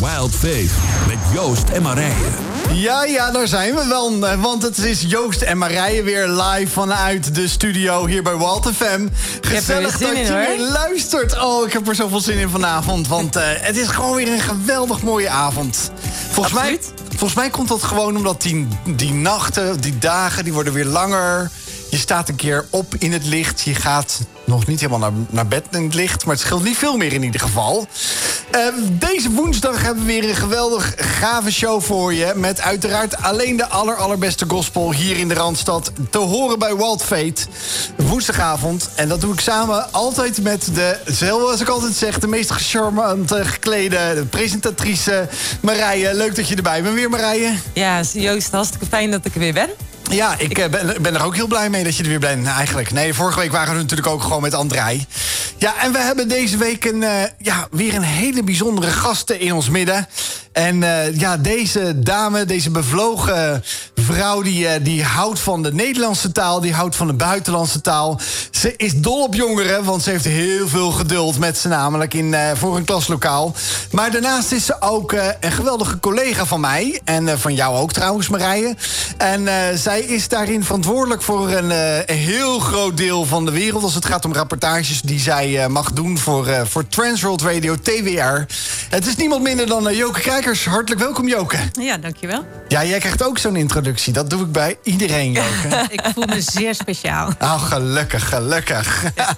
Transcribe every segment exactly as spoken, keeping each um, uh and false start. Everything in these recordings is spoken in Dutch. Wild Faith met Joost en Marije. Ja, ja, daar zijn we wel. Want het is Joost en Marije weer live vanuit de studio hier bij Wild F M. Gezellig dat je weer luistert. Oh, ik heb er zoveel zin in vanavond. Want uh, het is gewoon weer een geweldig mooie avond. Volgens mij, volgens mij komt dat gewoon omdat die, die nachten, die dagen, die worden weer langer. Je staat een keer op in het licht. Je gaat nog niet helemaal naar, naar bed in het licht. Maar het scheelt niet veel meer in ieder geval. Uh, deze woensdag hebben we weer een geweldig gave show voor je. Met uiteraard alleen de aller allerbeste gospel hier in de Randstad. Te horen bij Wild Faith. Woensdagavond. En dat doe ik samen altijd met de, zoals ik altijd zeg, de meest gecharmant geklede de presentatrice Marije. Leuk dat je erbij bent weer, Marije. Ja, Joost, hartstikke fijn dat ik er weer ben. Ja, ik ben, ben er ook heel blij mee dat je er weer bent eigenlijk. Nee, vorige week waren we natuurlijk ook gewoon met Andrei. Ja, en we hebben deze week een, uh, ja, weer een hele bijzondere gast in ons midden. En uh, ja, deze dame, deze bevlogen vrouw... Die, uh, die houdt van de Nederlandse taal, die houdt van de buitenlandse taal. Ze is dol op jongeren, want ze heeft heel veel geduld met ze namelijk... In, uh, voor een klaslokaal. Maar daarnaast is ze ook uh, een geweldige collega van mij. En uh, van jou ook trouwens, Marije. En uh, zij is daarin verantwoordelijk voor een, uh, een heel groot deel van de wereld... als het gaat om rapportages die zij uh, mag doen voor, uh, voor Transworld Radio, T W R. Het is niemand minder dan uh, Joke Kreijkers. Hartelijk welkom, Joke. Ja, dankjewel. Ja, jij krijgt ook zo'n introductie. Dat doe ik bij iedereen, Joke. Ik voel me zeer speciaal. Oh, gelukkig, gelukkig. Ja.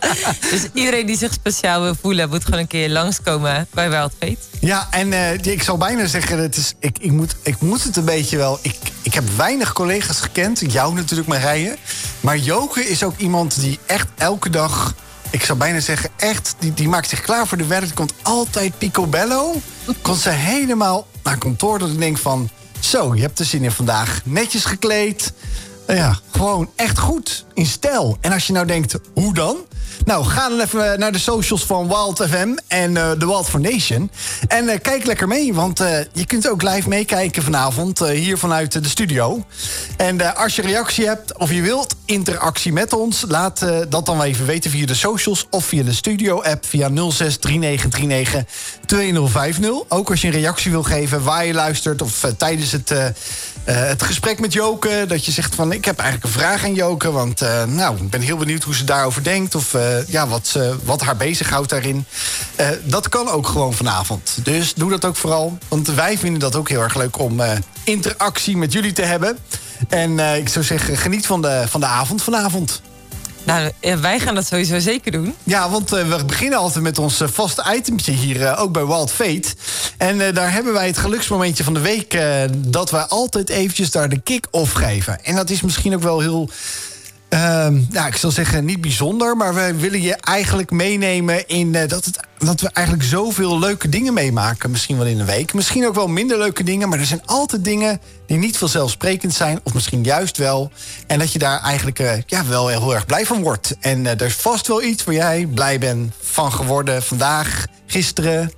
Dus iedereen die zich speciaal wil voelen... moet gewoon een keer langskomen bij Wild Faith. Ja, en uh, ik zal bijna zeggen... Het is, ik, ik, moet, ik moet het een beetje wel... Ik, ik heb weinig collega's gekend. Jou natuurlijk, Marije. Maar Joke is ook iemand die echt elke dag... Ik zou bijna zeggen, echt, die, die maakt zich klaar voor de werk. Die komt altijd picobello. Komt ze helemaal naar kantoor dat ik denk van... Zo, je hebt er zin in vandaag. Netjes gekleed. Nou ja, gewoon echt goed. In stijl. En als je nou denkt, hoe dan? Nou, ga dan even naar de socials van Wild F M en uh, de Wild Foundation. En uh, kijk lekker mee, want uh, je kunt ook live meekijken vanavond... Uh, hier vanuit uh, de studio. En uh, als je reactie hebt of je wilt interactie met ons... laat uh, dat dan wel even weten via de socials of via de studio-app... via nul zes drie negen drie negen twee nul vijf nul. Ook als je een reactie wil geven, waar je luistert... of uh, tijdens het, uh, uh, het gesprek met Joke, dat je zegt van... ik heb eigenlijk een vraag aan Joke, want uh, nou, ik ben heel benieuwd hoe ze daarover denkt... of uh, ja, wat, ze, wat haar bezighoudt daarin. Uh, dat kan ook gewoon vanavond. Dus doe dat ook vooral. Want wij vinden dat ook heel erg leuk om uh, interactie met jullie te hebben. En uh, ik zou zeggen, geniet van de, van de avond vanavond. Nou, wij gaan dat sowieso zeker doen. Ja, want uh, we beginnen altijd met ons uh, vaste itempje hier, uh, ook bij Wild Faith. En uh, daar hebben wij het geluksmomentje van de week... Uh, dat wij altijd eventjes daar de kick-off geven. En dat is misschien ook wel heel... Uh, nou, ik zal zeggen, niet bijzonder, maar wij willen je eigenlijk meenemen in uh, dat, het, dat we eigenlijk zoveel leuke dingen meemaken, misschien wel in een week. Misschien ook wel minder leuke dingen, maar er zijn altijd dingen die niet vanzelfsprekend zijn, of misschien juist wel. En dat je daar eigenlijk uh, ja, wel heel erg blij van wordt. En uh, er is vast wel iets waar jij blij bent van geworden vandaag, gisteren.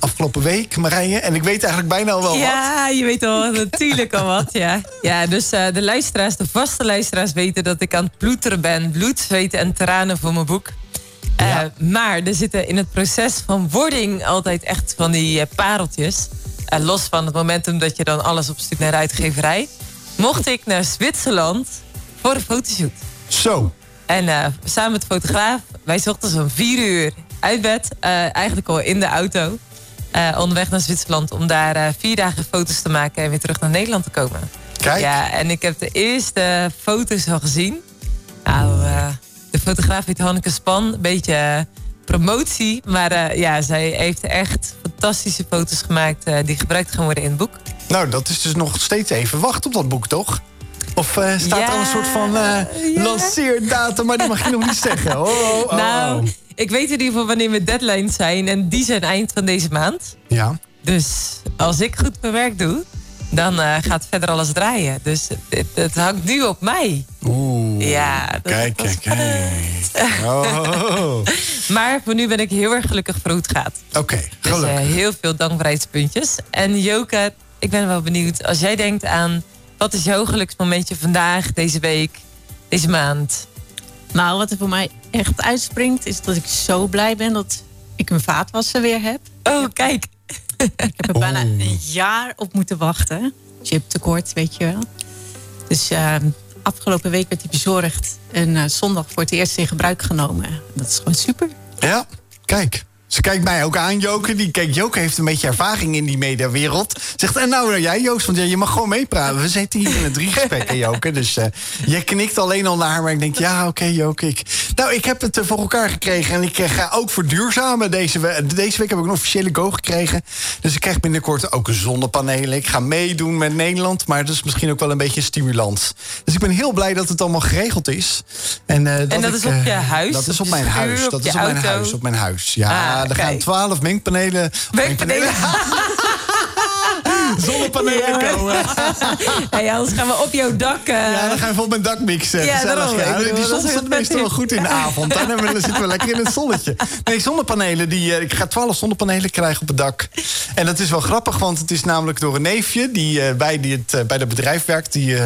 Afgelopen week, Marije. En ik weet eigenlijk bijna al wel ja, wat. Ja, je weet al natuurlijk al wat, ja. Ja, dus uh, de luisteraars, de vaste luisteraars weten dat ik aan het ploeteren ben. Bloed, zweet en tranen voor mijn boek. Uh, ja. Maar er zitten in het proces van wording altijd echt van die uh, pareltjes. Uh, los van het momentum dat je dan alles opstuurt naar de uitgeverij. Mocht ik naar Zwitserland voor een fotoshoot. Zo. En uh, samen met de fotograaf, wij zochten zo'n vier uur uit bed. Uh, eigenlijk al in de auto. Uh, onderweg naar Zwitserland om daar uh, vier dagen foto's te maken... en weer terug naar Nederland te komen. Kijk. Ja, en ik heb de eerste foto's al gezien. Nou, uh, de fotograaf heet Hanneke Span. Een beetje uh, promotie. Maar uh, ja, zij heeft echt fantastische foto's gemaakt... Uh, die gebruikt gaan worden in het boek. Nou, dat is dus nog steeds even wachten op dat boek, toch? Of uh, staat ja, er een soort van uh, ja. lanceerdatum... maar die mag je nog niet zeggen. Oh, oh, oh. Nou... Ik weet in ieder geval wanneer mijn deadlines zijn. En die zijn eind van deze maand. Ja. Dus als ik goed mijn werk doe, dan uh, gaat verder alles draaien. Dus het, het hangt nu op mij. Oeh. Ja. Dat, kijk, dat kijk, kijk. Oh. Maar voor nu ben ik heel erg gelukkig voor hoe het gaat. Oké, okay, gelukkig. Dus uh, heel veel dankbaarheidspuntjes. En Joke, ik ben wel benieuwd. Als jij denkt aan, wat is jouw geluksmomentje vandaag, deze week, deze maand? Nou, wat er voor mij echt uitspringt... is dat ik zo blij ben dat ik een vaatwasser weer heb. Oh, kijk. Ik heb er oh. bijna een jaar op moeten wachten. Chiptekort, weet je wel. Dus uh, afgelopen week werd die bezorgd. En uh, zondag voor het eerst in gebruik genomen. Dat is gewoon super. Ja, kijk. Ze kijkt mij ook aan, Joke. Die kijkt, Joke heeft een beetje ervaring in die mediawereld. Zegt, en nou jij, Joost, want je mag gewoon meepraten. We zitten hier in het driegesprek, hè, Joke. Dus uh, jij knikt alleen al naar haar, maar ik denk, ja, oké, okay, Joke. Ik... Nou, ik heb het voor elkaar gekregen en ik ga ook verduurzamen. Deze, we- deze week heb ik een officiële go gekregen. Dus ik krijg binnenkort ook zonnepanelen. Ik ga meedoen met Nederland, maar dat is misschien ook wel een beetje stimulans. Dus ik ben heel blij dat het allemaal geregeld is. En, uh, dat, en dat ik, is op je huis? Dat is op mijn huis, op dat is op auto. mijn huis, op mijn huis, ja. Ah. Ja, er okay. gaan twaalf mengpanelen... Mengpanelen? Zonnepanelen ja. komen. Hey, anders gaan we op jouw dak... Uh... Ja, dan gaan we op mijn dak mixen. Ja, daarom, ja. Die zon staat meestal wel goed in de avond. Dan, hebben we, dan zitten we lekker in het zonnetje. Nee, zonnepanelen. Die, ik ga twaalf zonnepanelen krijgen op het dak. En dat is wel grappig, want het is namelijk door een neefje... die uh, bij het uh, bij dat bedrijf werkt... die uh,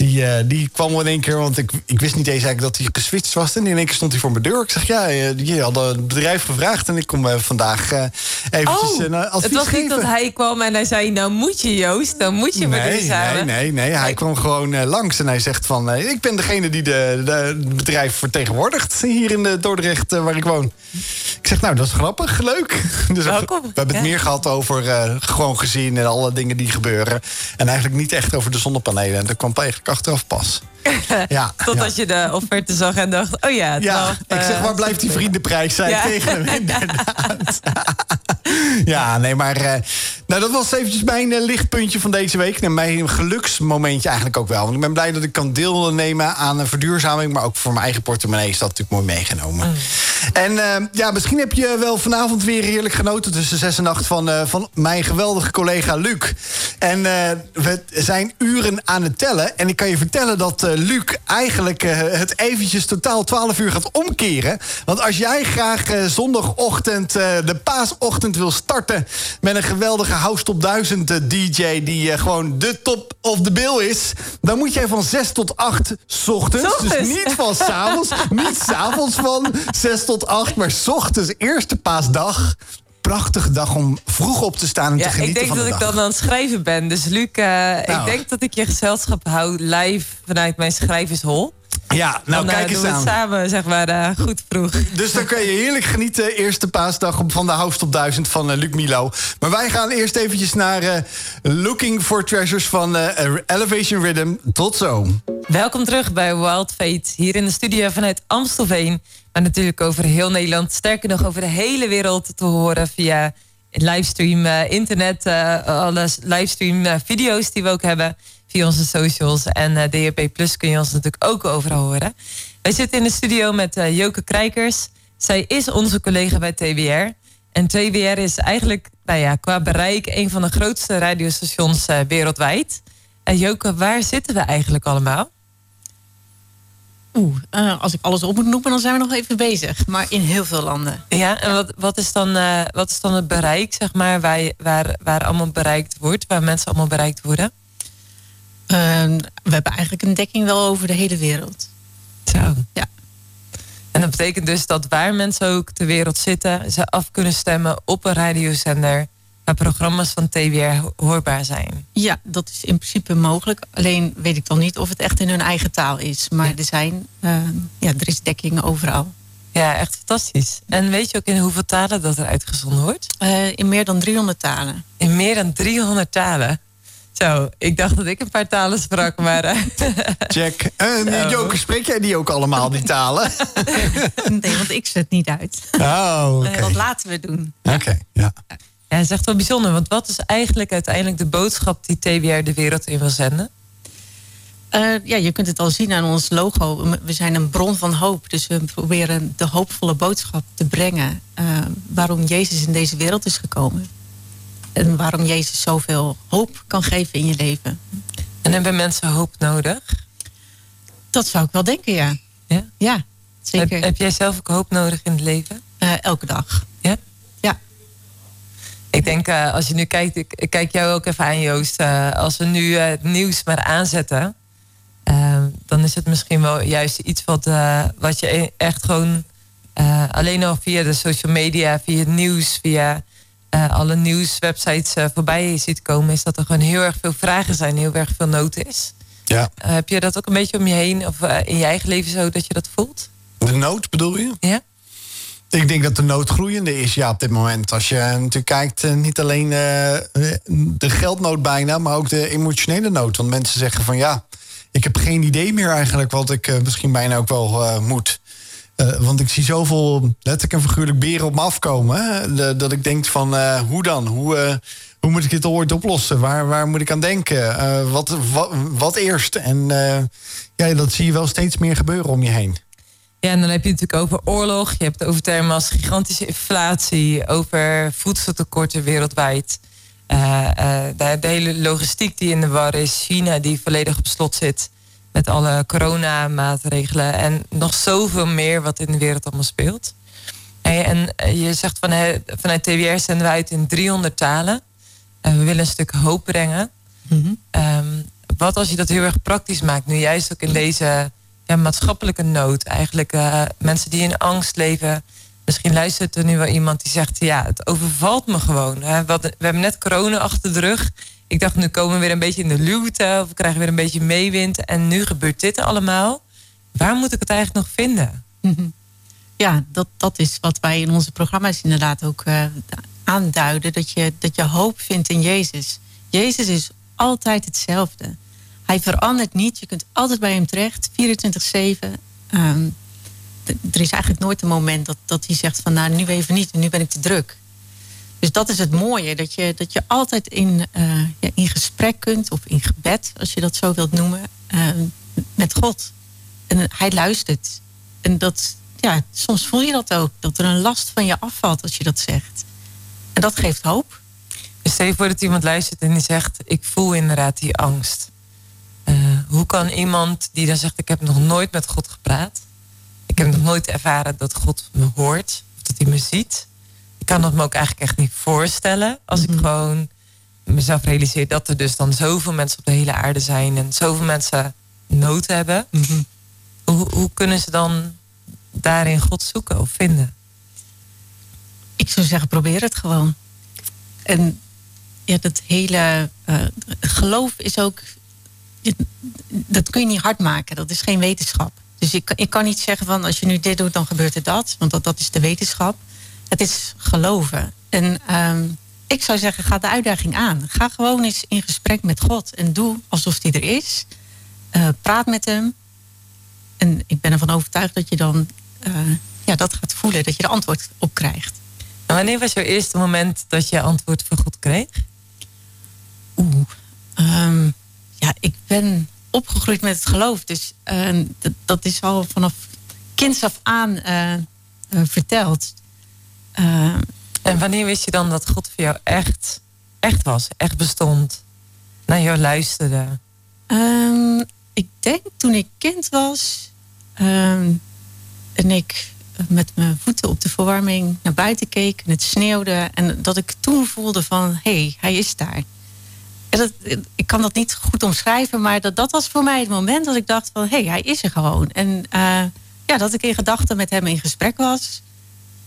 Die, uh, die kwam in één keer, want ik, ik wist niet eens eigenlijk dat hij geswitcht was. En in één keer stond hij voor mijn deur. Ik zeg, ja, je had het bedrijf gevraagd en ik kom uh, vandaag uh, eventjes oh, een advies geven. Het was niet dat hij kwam en hij zei, nou moet je Joost, dan moet je me dus halen. Nee, nee, nee, hij kwam gewoon uh, langs en hij zegt van... Uh, ik ben degene die de, de, de bedrijf vertegenwoordigt hier in de Dordrecht uh, waar ik woon. Ik zeg, nou, dat is grappig, leuk. Dus Welkom, we ja. hebben het meer gehad over uh, gewoon gezien en alle dingen die gebeuren. En eigenlijk niet echt over de zonnepanelen. En dat kwam eigenlijk achteraf pas. Ja, Totdat ja. je de offerte zag en dacht, oh ja. twaalf, ja ik zeg, waar blijft die vriendenprijs? Zei ja. tegen hem, inderdaad. Ja, nee, maar... Uh, nou, dat was eventjes mijn uh, lichtpuntje van deze week. En mijn geluksmomentje eigenlijk ook wel. Want ik ben blij dat ik kan deelnemen aan een verduurzaming. Maar ook voor mijn eigen portemonnee is dat natuurlijk mooi meegenomen. Oh. En uh, ja, misschien heb je wel vanavond weer heerlijk genoten... tussen zes en acht van, uh, van mijn geweldige collega Luc. En uh, we zijn uren aan het tellen. En ik kan je vertellen dat... Uh, Luc eigenlijk uh, het eventjes totaal twaalf uur gaat omkeren. Want als jij graag uh, zondagochtend, uh, de paasochtend wil starten... met een geweldige House Top duizend uh, D J die uh, gewoon de top of the bill is... dan moet jij van zes tot acht 's ochtends, dus niet van 's avonds... niet 's avonds van zes tot acht, maar 's ochtends, eerste paasdag... prachtige dag om vroeg op te staan en ja, te genieten van de dag. Ik denk dat ik dan aan het schrijven ben. Dus Luc, uh, nou. ik denk dat ik je gezelschap hou live vanuit mijn schrijvershol. Ja, nou dan, kijk uh, eens aan. We het samen, zeg maar, uh, goed vroeg. Dus dan kan je heerlijk genieten, eerste paasdag van de House Top duizend van uh, Luc Milo. Maar wij gaan eerst eventjes naar uh, Looking for Treasures van uh, Elevation Rhythm. Tot zo. Welkom terug bij Wild Faith, hier in de studio vanuit Amstelveen. Maar natuurlijk over heel Nederland, sterker nog over de hele wereld te horen via livestream, uh, internet, uh, alle livestream uh, video's die we ook hebben. Via onze socials en uh, D H B plus kun je ons natuurlijk ook overal horen. Wij zitten in de studio met uh, Joke Kreijkers. Zij is onze collega bij T W R. En T W R is eigenlijk, nou ja, qua bereik een van de grootste radiostations uh, wereldwijd. En uh, Joke, waar zitten we eigenlijk allemaal? Oeh, uh, als ik alles op moet noemen, dan zijn we nog even bezig. Maar in heel veel landen. Ja, en wat, wat, is, dan, uh, wat is dan het bereik, zeg maar, waar, waar, waar allemaal bereikt wordt, waar mensen allemaal bereikt worden? Uh, we hebben eigenlijk een dekking wel over de hele wereld. Zo. Ja. En dat betekent dus dat waar mensen ook ter wereld zitten... ze af kunnen stemmen op een radiozender... waar programma's van T W R hoorbaar zijn. Ja, dat is in principe mogelijk. Alleen weet ik dan niet of het echt in hun eigen taal is. Maar ja. er zijn, uh, ja, er is dekking overal. Ja, echt fantastisch. En weet je ook in hoeveel talen dat er uitgezonden wordt? Uh, in meer dan driehonderd talen. In meer dan driehonderd talen? Zo, ik dacht dat ik een paar talen sprak, maar... Uh... Check. En uh, Joke, spreek jij die ook allemaal, die talen? Nee, want ik zet niet uit. Oh, okay. uh, Dat laten we doen. Oké, okay, ja. ja. Ja, dat is echt wel bijzonder, want wat is eigenlijk uiteindelijk de boodschap... die T W R de wereld in wil zenden? Uh, ja, je kunt het al zien aan ons logo. We zijn een bron van hoop, dus we proberen de hoopvolle boodschap te brengen... Uh, waarom Jezus in deze wereld is gekomen... En waarom Jezus zoveel hoop kan geven in je leven. En hebben mensen hoop nodig? Dat zou ik wel denken, ja. Ja, ja zeker. Heb, heb jij zelf ook hoop nodig in het leven? Uh, elke dag. Ja? Ja. Ik denk, uh, als je nu kijkt... Ik, ik kijk jou ook even aan, Joost. Uh, als we nu uh, het nieuws maar aanzetten... Uh, dan is het misschien wel juist iets wat, uh, wat je echt gewoon... Uh, alleen al via de social media, via het nieuws, via... uh, alle nieuwswebsites uh, voorbij ziet komen, is dat er gewoon heel erg veel vragen zijn, heel erg veel nood is. Ja. Uh, heb je dat ook een beetje om je heen of uh, in je eigen leven zo dat je dat voelt? De nood bedoel je? Ja. Ik denk dat de nood groeiende is, ja, op dit moment. Als je natuurlijk kijkt, uh, niet alleen uh, de geldnood bijna, maar ook de emotionele nood. Want mensen zeggen van ja, ik heb geen idee meer eigenlijk wat ik uh, misschien bijna ook wel uh, moet. Uh, want ik zie zoveel letterlijk en figuurlijk beren op me afkomen. Hè? De, dat ik denk van, uh, hoe dan? Hoe, uh, hoe moet ik dit ooit oplossen? Waar, waar moet ik aan denken? Uh, wat, wat, wat eerst? En uh, ja, dat zie je wel steeds meer gebeuren om je heen. Ja, en dan heb je het natuurlijk over oorlog. Je hebt het over termen als gigantische inflatie. Over voedseltekorten wereldwijd. Uh, uh, de, de hele logistiek die in de war is. China die volledig op slot zit. Met alle coronamaatregelen. En nog zoveel meer wat in de wereld allemaal speelt. En je zegt van, vanuit T W R zenden we uit in driehonderd talen. En we willen een stuk hoop brengen. Mm-hmm. Um, wat als je dat heel erg praktisch maakt. Nu juist ook in deze... Ja, maatschappelijke nood. Eigenlijk uh, mensen die in angst leven. Misschien luistert er nu wel iemand die zegt... ja, het overvalt me gewoon. Hè. Wat, we hebben net corona achter de rug. Ik dacht, nu komen we weer een beetje in de luwte... of we krijgen weer een beetje meewind. En nu gebeurt dit allemaal. Waar moet ik het eigenlijk nog vinden? Ja, dat, dat is wat wij in onze programma's inderdaad ook uh, aanduiden. Dat je, dat je hoop vindt in Jezus. Jezus is altijd hetzelfde. Hij verandert niet. Je kunt altijd bij hem terecht. vierentwintig zeven. Um, d- er is eigenlijk nooit een moment dat, dat hij zegt van nou nu even niet. Nu ben ik te druk. Dus dat is het mooie. Dat je, dat je altijd in, uh, ja, in gesprek kunt. Of in gebed. Als je dat zo wilt noemen. Uh, met God. En uh, hij luistert. En dat, ja, soms voel je dat ook. Dat er een last van je afvalt als je dat zegt. En dat geeft hoop. Dus stel je voor dat iemand luistert en die zegt. Ik voel inderdaad die angst. Uh, hoe kan iemand die dan zegt... ik heb nog nooit met God gepraat. Ik heb nog nooit ervaren dat God me hoort. Of dat hij me ziet. Ik kan dat me ook eigenlijk echt niet voorstellen. Als mm-hmm. ik gewoon mezelf realiseer... dat er dus dan zoveel mensen op de hele aarde zijn... en zoveel mensen nood hebben. Mm-hmm. Hoe, hoe kunnen ze dan daarin God zoeken of vinden? Ik zou zeggen, probeer het gewoon. En ja, dat hele uh, geloof is ook... dat kun je niet hard maken. Dat is geen wetenschap. Dus ik, ik kan niet zeggen van als je nu dit doet dan gebeurt er dat. Want dat, dat is de wetenschap. Het is geloven. En um, ik zou zeggen ga de uitdaging aan. Ga gewoon eens in gesprek met God. En doe alsof hij er is. Uh, praat met hem. En ik ben ervan overtuigd dat je dan uh, ja, dat gaat voelen. Dat je de antwoord op krijgt. En wanneer was jouw eerste moment dat je antwoord van God kreeg? Oeh... Um, Ja, ik ben opgegroeid met het geloof. Dus uh, dat, dat is al vanaf kinds af aan uh, uh, verteld. Uh, en wanneer wist je dan dat God voor jou echt, echt was? Echt bestond? Naar jou luisterde? Um, ik denk toen ik kind was... Um, en ik met mijn voeten op de verwarming naar buiten keek... en het sneeuwde. En dat ik toen voelde van, hé, hey, hij is daar. Ja, dat, ik kan dat niet goed omschrijven, maar dat, dat was voor mij het moment dat ik dacht van... hé, hey, hij is er gewoon. En uh, ja, dat ik in gedachten met hem in gesprek was.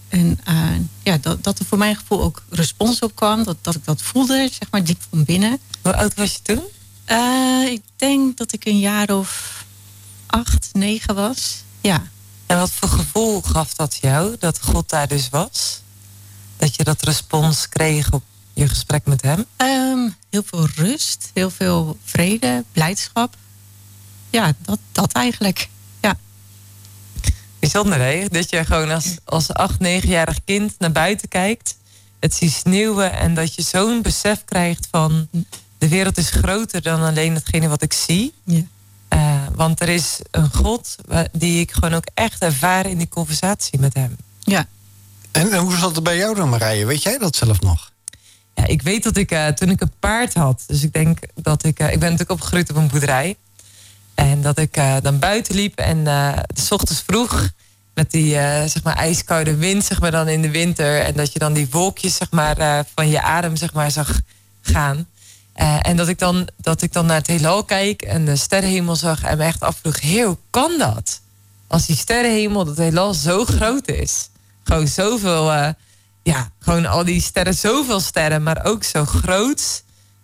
En uh, ja, dat, dat er voor mijn gevoel ook respons op kwam. Dat, dat ik dat voelde, zeg maar, diep van binnen. Hoe oud was je toen? Uh, ik denk dat ik een jaar of acht, negen was. Ja. En wat voor gevoel gaf dat jou, dat God daar dus was? Dat je dat respons kreeg op je gesprek met hem? Um, heel veel rust, heel veel vrede, blijdschap. Ja, dat, dat eigenlijk. Ja. Bijzonder, hè? Dat je gewoon als, als acht, negenjarig kind naar buiten kijkt. Het ziet sneeuwen en dat je zo'n besef krijgt van... de wereld is groter dan alleen hetgene wat ik zie. Ja. Uh, want er is een God die ik gewoon ook echt ervaar in die conversatie met hem. Ja. En, en hoe zat het bij jou dan, Marije? Weet jij dat zelf nog? Ja, ik weet dat ik uh, toen ik een paard had, dus ik denk dat ik... Uh, ik ben natuurlijk opgegroeid op een boerderij. En dat ik uh, dan buiten liep en uh, 's ochtends vroeg... met die uh, zeg maar ijskoude wind zeg maar, dan in de winter... en dat je dan die wolkjes zeg maar, uh, van je adem zeg maar, zag gaan. Uh, en dat ik, dan, dat ik dan naar het heelal kijk en de sterrenhemel zag... en me echt afvroeg, hé, hoe kan dat? Als die sterrenhemel, dat heelal zo groot is. Gewoon zoveel... Uh, ja, gewoon al die sterren, zoveel sterren, maar ook zo groot.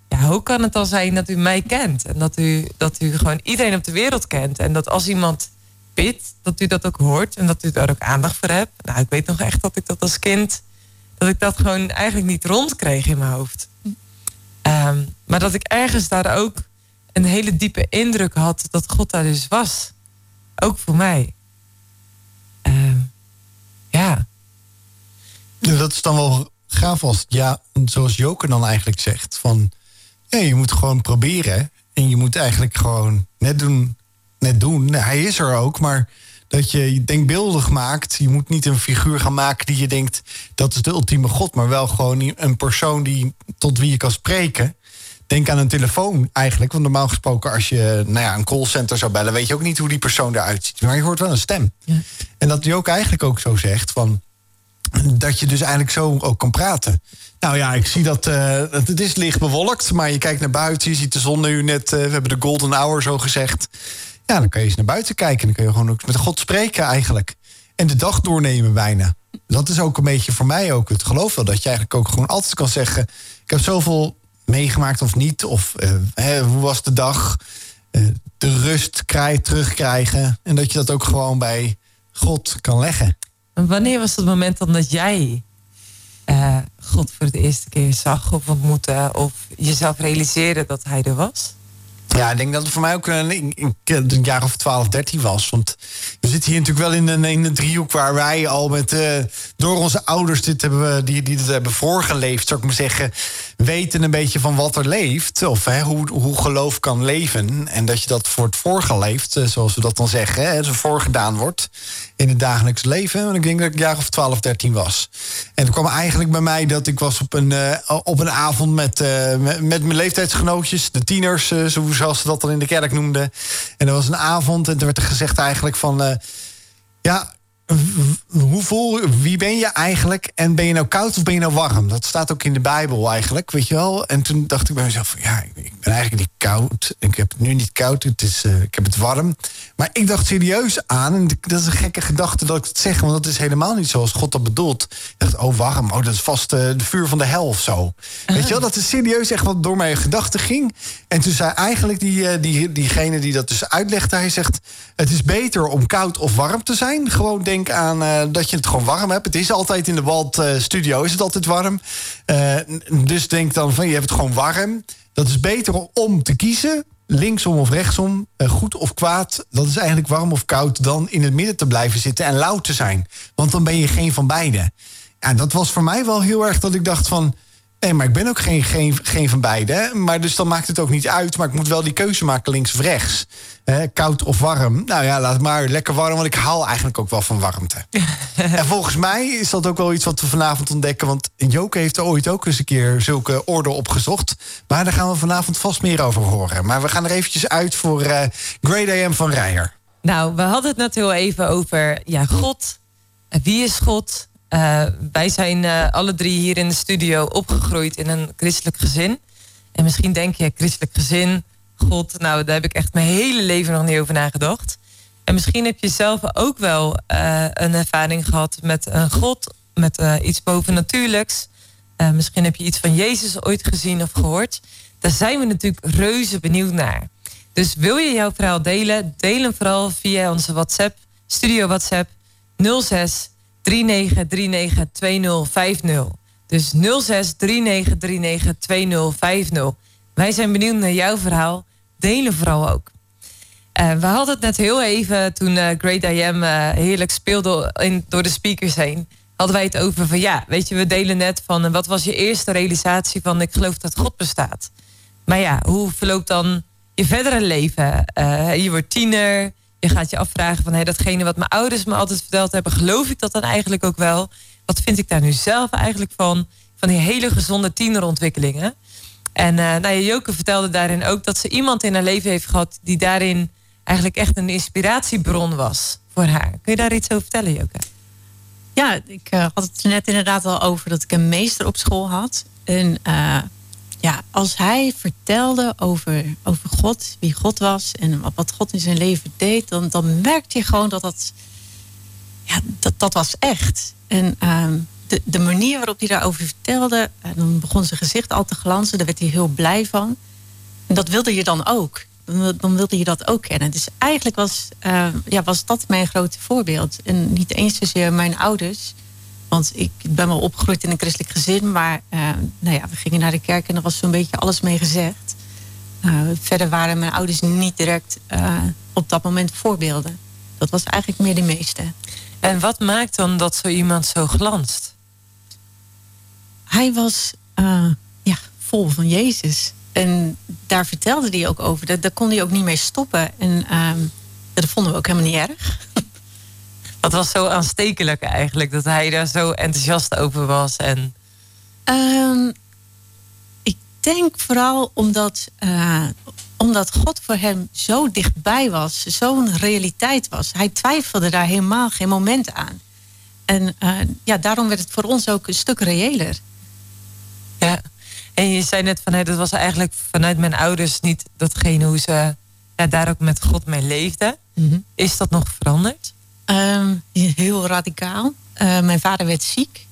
Ja, hoe kan het dan zijn dat u mij kent? En dat u, dat u gewoon iedereen op de wereld kent. En dat als iemand bidt, dat u dat ook hoort. En dat u daar ook aandacht voor hebt. Nou, ik weet nog echt dat ik dat als kind... dat ik dat gewoon eigenlijk niet rondkreeg in mijn hoofd. Um, maar dat ik ergens daar ook een hele diepe indruk had... dat God daar dus was. Ook voor mij. Um, ja. ja. Dat is dan wel gaaf als... ja, zoals Joke dan eigenlijk zegt... van ja, je moet gewoon proberen. En je moet eigenlijk gewoon net doen. Net doen. Nou, hij is er ook, maar... dat je denkbeeldig maakt. Je moet niet een figuur gaan maken die je denkt... dat is de ultieme God, maar wel gewoon een persoon... die tot wie je kan spreken. Denk aan een telefoon eigenlijk. Want normaal gesproken als je nou ja, een callcenter zou bellen... weet je ook niet hoe die persoon eruit ziet. Maar je hoort wel een stem. Ja. En dat je ook eigenlijk ook zo zegt... van dat je dus eigenlijk zo ook kan praten. Nou ja, ik zie dat uh, het is licht bewolkt... maar je kijkt naar buiten, je ziet de zon nu net... Uh, we hebben de golden hour zo gezegd... Ja, dan kan je eens naar buiten kijken. Dan kun je gewoon ook met God spreken eigenlijk. En de dag doornemen bijna. Dat is ook een beetje voor mij ook het geloof wel. Dat je eigenlijk ook gewoon altijd kan zeggen... ik heb zoveel meegemaakt of niet. Of uh, hè, hoe was de dag? Uh, de rust krijg, terugkrijgen. En dat je dat ook gewoon bij God kan leggen. En wanneer was het moment dan dat jij uh, God voor de eerste keer zag of ontmoette... of jezelf realiseerde dat hij er was? Ja, ik denk dat het voor mij ook een, een jaar of twaalf, dertien was. Want we zitten hier natuurlijk wel in een, in een driehoek... waar wij al met uh, door onze ouders dit hebben, die, die dit hebben voorgeleefd... zou ik maar zeggen, weten een beetje van wat er leeft. Of hè, hoe, hoe geloof kan leven. En dat je dat wordt voorgeleefd, zoals we dat dan zeggen... Hè, zo voorgedaan wordt in het dagelijks leven. Want ik denk dat ik een jaar of twaalf, dertien was. En toen kwam eigenlijk bij mij dat ik was op een, uh, op een avond... met, uh, met, met mijn leeftijdsgenootjes, de tieners... Uh, zo zoals ze dat dan in de kerk noemden. En er was een avond en toen werd er gezegd eigenlijk van... Uh, ja, hoe voel, wie ben je eigenlijk? En ben je nou koud of ben je nou warm? Dat staat ook in de Bijbel eigenlijk, weet je wel? En toen dacht ik bij mezelf van, ja, ik ben eigenlijk niet koud. Ik heb het nu niet koud, het is, uh, ik heb het warm. Maar ik dacht serieus aan, en dat is een gekke gedachte dat ik het zeg... want dat is helemaal niet zoals God dat bedoelt. Ik dacht, oh warm, oh dat is vast uh, de vuur van de hel of zo. Ah. Weet je wel, dat is serieus echt wat door mijn gedachten ging. En toen zei eigenlijk die, uh, die, diegene die dat dus uitlegde... hij zegt, het is beter om koud of warm te zijn, gewoon denk Denk aan uh, dat je het gewoon warm hebt. Het is altijd in de Wald uh, Studio, is het altijd warm. Uh, dus denk dan van, je hebt het gewoon warm. Dat is beter om te kiezen, linksom of rechtsom, uh, goed of kwaad. Dat is eigenlijk warm of koud, dan in het midden te blijven zitten en lauw te zijn. Want dan ben je geen van beide. En dat was voor mij wel heel erg dat ik dacht van... nee, maar ik ben ook geen, geen, geen van beide. Maar dus dan maakt het ook niet uit. Maar ik moet wel die keuze maken, links of rechts. Eh, koud of warm. Nou ja, laat maar lekker warm. Want ik haal eigenlijk ook wel van warmte. En volgens mij is dat ook wel iets wat we vanavond ontdekken. Want Joke heeft ooit ook eens een keer zulke orde opgezocht. Maar daar gaan we vanavond vast meer over horen. Maar we gaan er eventjes uit voor uh, Great A M van Rijer. Nou, we hadden het net heel even over ja, God. Wie is God? Uh, wij zijn uh, alle drie hier in de studio opgegroeid in een christelijk gezin. En misschien denk je, christelijk gezin, God, nou daar heb ik echt mijn hele leven nog niet over nagedacht. En misschien heb je zelf ook wel uh, een ervaring gehad met een God, met uh, iets bovennatuurlijks. Uh, misschien heb je iets van Jezus ooit gezien of gehoord. Daar zijn we natuurlijk reuze benieuwd naar. Dus wil je jouw verhaal delen, deel hem vooral via onze WhatsApp, studio WhatsApp nul zes drie negen drie negen twee nul vijf nul. Dus nul zes drie negen drie negen twee nul vijf nul. Wij zijn benieuwd naar jouw verhaal. Delen vooral ook. Uh, we hadden het net heel even toen uh, Great A M uh, heerlijk speelde in, door de speakers heen. Hadden wij het over van ja, weet je, we delen net van uh, wat was je eerste realisatie van ik geloof dat God bestaat. Maar ja, hoe verloopt dan je verdere leven? Uh, je wordt tiener. Je gaat je afvragen van hey, datgene wat mijn ouders me altijd verteld hebben... geloof ik dat dan eigenlijk ook wel? Wat vind ik daar nu zelf eigenlijk van? Van die hele gezonde tienerontwikkelingen. En uh, nou, Joke vertelde daarin ook dat ze iemand in haar leven heeft gehad... die daarin eigenlijk echt een inspiratiebron was voor haar. Kun je daar iets over vertellen, Joke? Ja, ik uh, had het net inderdaad al over dat ik een meester op school had. En uh, ja, als hij vertelde over, over God, wie God was... en wat God in zijn leven deed... dan, dan merkte je gewoon dat dat, ja, dat, dat was echt. En uh, de, de manier waarop hij daarover vertelde, en dan begon zijn gezicht al te glanzen. Daar werd hij heel blij van. En dat wilde je dan ook. Dan wilde je dat ook kennen. Dus eigenlijk was, uh, ja, was dat mijn grote voorbeeld. En niet eens zozeer mijn ouders. Want ik ben wel opgegroeid in een christelijk gezin. Maar uh, nou ja, we gingen naar de kerk en er was zo'n beetje alles mee gezegd. Uh, verder waren mijn ouders niet direct uh, op dat moment voorbeelden. Dat was eigenlijk meer de meeste. En wat maakt dan dat zo iemand zo glanst? Hij was uh, ja, vol van Jezus. En daar vertelde hij ook over. Daar, daar kon hij ook niet mee stoppen. En uh, dat vonden we ook helemaal niet erg. Dat was zo aanstekelijk eigenlijk. Dat hij daar zo enthousiast over was. En... Um, ik denk vooral omdat, uh, omdat God voor hem zo dichtbij was. Zo'n realiteit was. Hij twijfelde daar helemaal geen moment aan. En uh, ja, daarom werd het voor ons ook een stuk reëler. Ja. En je zei net van, hey, dat was eigenlijk vanuit mijn ouders niet datgene hoe ze ja, daar ook met God mee leefden. Mm-hmm. Is dat nog veranderd? Um, heel radicaal. Uh, mijn vader werd ziek.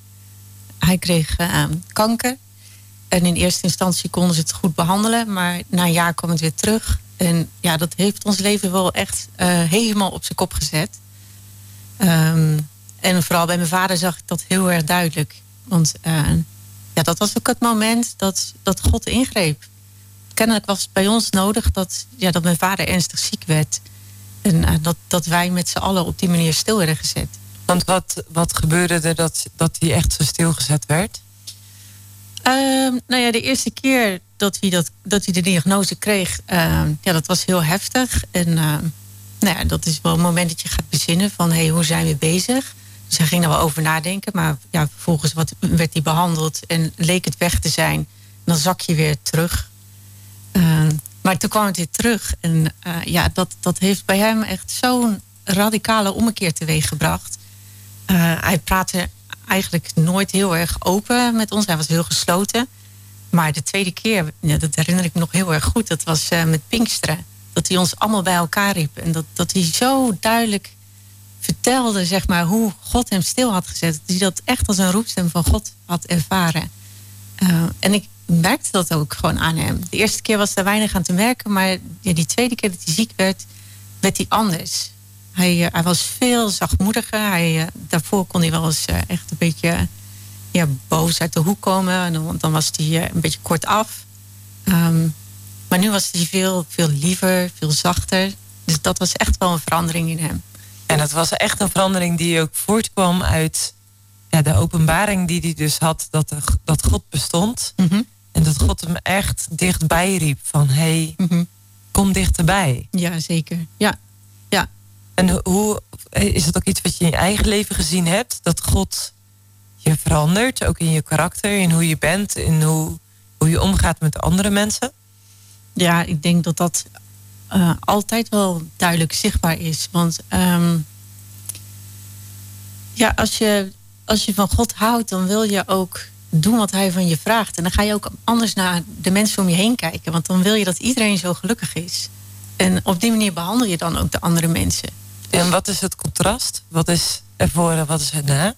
Hij kreeg uh, kanker. En in eerste instantie konden ze het goed behandelen. Maar na een jaar kwam het weer terug. En ja, dat heeft ons leven wel echt uh, helemaal op zijn kop gezet. Um, en vooral bij mijn vader zag ik dat heel erg duidelijk. Want... Uh, Ja, dat was ook het moment dat, dat God ingreep. Kennelijk was het bij ons nodig dat, ja, dat mijn vader ernstig ziek werd. En uh, dat, dat wij met z'n allen op die manier stil werden gezet. Want wat, wat gebeurde er dat, dat hij echt zo stilgezet werd? Uh, nou ja, de eerste keer dat hij, dat, dat hij de diagnose kreeg, uh, ja, dat was heel heftig. En uh, nou ja, dat is wel een moment dat je gaat bezinnen van, hé, hey, hoe zijn we bezig? Dus hij ging er wel over nadenken. Maar ja, vervolgens wat, werd hij behandeld en leek het weg te zijn. En dan zak je weer terug. Uh, maar toen kwam het weer terug. En uh, ja, dat, dat heeft bij hem echt zo'n radicale ommekeer teweeggebracht. Uh, hij praatte eigenlijk nooit heel erg open met ons. Hij was heel gesloten. Maar de tweede keer, ja, dat herinner ik me nog heel erg goed. Dat was uh, met Pinksteren. Dat hij ons allemaal bij elkaar riep. En dat, dat hij zo duidelijk... vertelde, zeg maar, hoe God hem stil had gezet. Dat hij dat echt als een roepstem van God had ervaren. Uh, en ik merkte dat ook gewoon aan hem. De eerste keer was er weinig aan te merken, maar ja, die tweede keer dat hij ziek werd, werd hij anders. Hij, uh, hij was veel zachtmoediger. Hij, uh, daarvoor kon hij wel eens uh, echt een beetje ja, boos uit de hoek komen. En dan, dan was hij uh, een beetje kortaf. Um, maar nu was hij veel, veel liever, veel zachter. Dus dat was echt wel een verandering in hem. En dat was echt een verandering die ook voortkwam uit ja, de openbaring die hij dus had dat, de, dat God bestond. Mm-hmm. En dat God hem echt dichtbij riep van hé, hey, mm-hmm. kom dichterbij. Ja, zeker. Ja. Ja. En hoe is dat ook iets wat je in je eigen leven gezien hebt? Dat God je verandert, ook in je karakter, in hoe je bent, in hoe, hoe je omgaat met andere mensen? Ja, ik denk dat dat... Uh, altijd wel duidelijk zichtbaar is. Want um, ja, als je, als je van God houdt, dan wil je ook doen wat hij van je vraagt. En dan ga je ook anders naar de mensen om je heen kijken. Want dan wil je dat iedereen zo gelukkig is. En op die manier behandel je dan ook de andere mensen. Dus... En wat is het contrast? Wat is ervoor en wat is erna?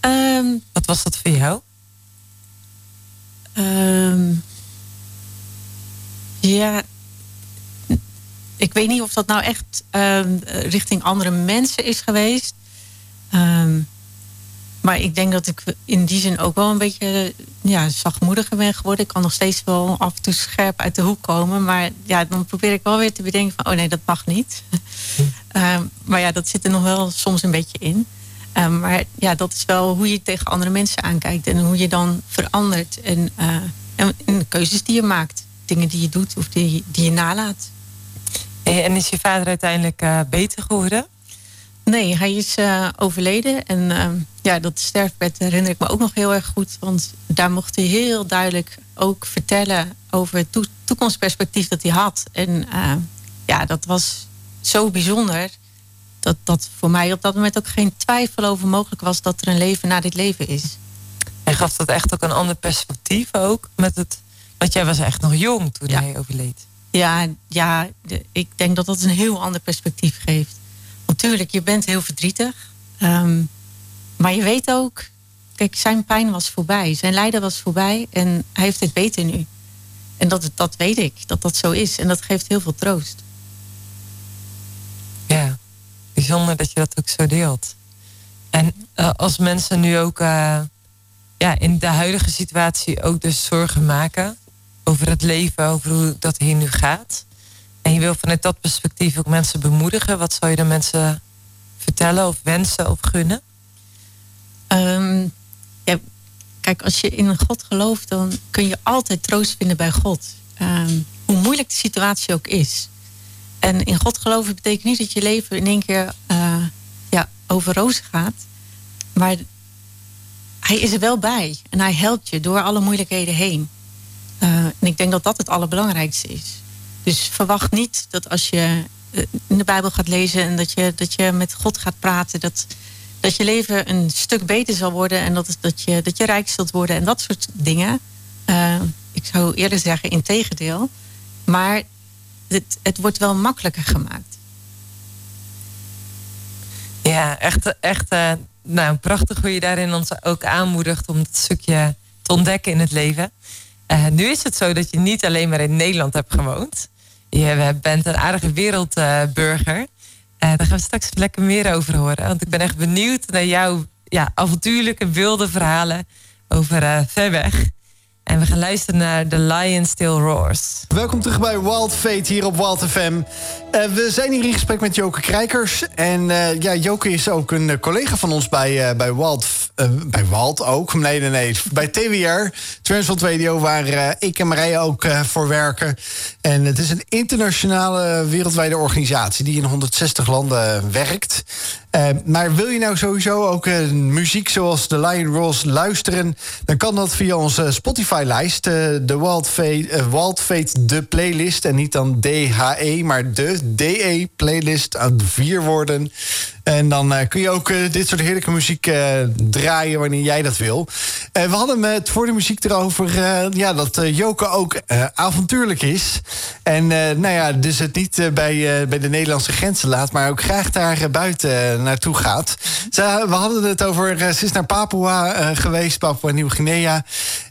Um, wat was dat voor jou? Um, ja... Ik weet niet of dat nou echt um, richting andere mensen is geweest. Um, maar ik denk dat ik in die zin ook wel een beetje ja, zachtmoediger ben geworden. Ik kan nog steeds wel af en toe scherp uit de hoek komen. Maar ja, dan probeer ik wel weer te bedenken van... oh nee, dat mag niet. um, maar ja, dat zit er nog wel soms een beetje in. Um, maar ja, dat is wel hoe je tegen andere mensen aankijkt. En hoe je dan verandert. En, uh, en, en de keuzes die je maakt. Dingen die je doet of die, die je nalaat. En is je vader uiteindelijk uh, beter geworden? Nee, hij is uh, overleden. En uh, ja, dat sterfbed herinner ik me ook nog heel erg goed. Want daar mocht hij heel duidelijk ook vertellen over het to- toekomstperspectief dat hij had. En uh, ja, dat was zo bijzonder dat dat voor mij op dat moment ook geen twijfel over mogelijk was dat er een leven na dit leven is. Hij gaf dat echt ook een ander perspectief ook? Met het, want jij was echt nog jong toen ja. hij overleed. Ja, ja, ik denk dat dat een heel ander perspectief geeft. Natuurlijk, je bent heel verdrietig. Um, maar je weet ook, Kijk, zijn pijn was voorbij. Zijn lijden was voorbij. En hij heeft het beter nu. En dat, dat weet ik. Dat dat zo is. En dat geeft heel veel troost. Ja. Bijzonder dat je dat ook zo deelt. En uh, als mensen nu ook... Uh, ja, in de huidige situatie ook dus zorgen maken... over het leven, over hoe dat hier nu gaat. En je wil vanuit dat perspectief ook mensen bemoedigen. Wat zou je de mensen vertellen of wensen of gunnen? Um, ja, kijk, als je in God gelooft... dan kun je altijd troost vinden bij God. Um, hoe moeilijk de situatie ook is. En in God geloven betekent niet dat je leven in één keer uh, ja, over rozen gaat. Maar hij is er wel bij. En hij helpt je door alle moeilijkheden heen. Uh, en ik denk dat dat het allerbelangrijkste is. Dus verwacht niet dat als je in de Bijbel gaat lezen... en dat je, dat je met God gaat praten... dat, dat je leven een stuk beter zal worden... en dat, dat, je, dat je rijk zult worden en dat soort dingen. Uh, ik zou eerder zeggen, integendeel. Maar het, het wordt wel makkelijker gemaakt. Ja, echt, echt uh, nou, prachtig hoe je daarin ons ook aanmoedigt... om dat stukje te ontdekken in het leven... Uh, nu is het zo dat je niet alleen maar in Nederland hebt gewoond. Je bent een aardige wereldburger. Uh, uh, daar gaan we straks lekker meer over horen. Want ik ben echt benieuwd naar jouw ja, avontuurlijke, wilde verhalen over uh, ver weg. En we gaan luisteren naar The Lion Still Roars. Welkom terug bij Wild Faith hier op Wild F M. Uh, we zijn hier in gesprek met Joke Kreijkers. En uh, ja, Joke is ook een uh, collega van ons bij, uh, bij Wild... Uh, bij Wild ook? Nee, nee, nee. Bij T W R, Transworld Radio, waar uh, ik en Marije ook uh, voor werken. En het is een internationale, uh, wereldwijde organisatie... die in honderdzestig landen werkt... Uh, maar wil je nou sowieso ook uh, muziek zoals The Lion Roars luisteren... dan kan dat via onze Spotify-lijst, uh, de Wild Faith, uh, Wild Faith de playlist... en niet dan D H E, maar de D E-playlist aan vier woorden. En dan uh, kun je ook uh, dit soort heerlijke muziek uh, draaien wanneer jij dat wil. Uh, we hadden het voor de muziek erover uh, ja, dat uh, Joke ook uh, avontuurlijk is. En uh, nou ja, dus het niet uh, bij, uh, bij de Nederlandse grenzen laat... maar ook graag daar uh, buiten... Uh, naartoe gaat. We hadden het over, ze is naar Papua geweest, Papua-Nieuw-Guinea.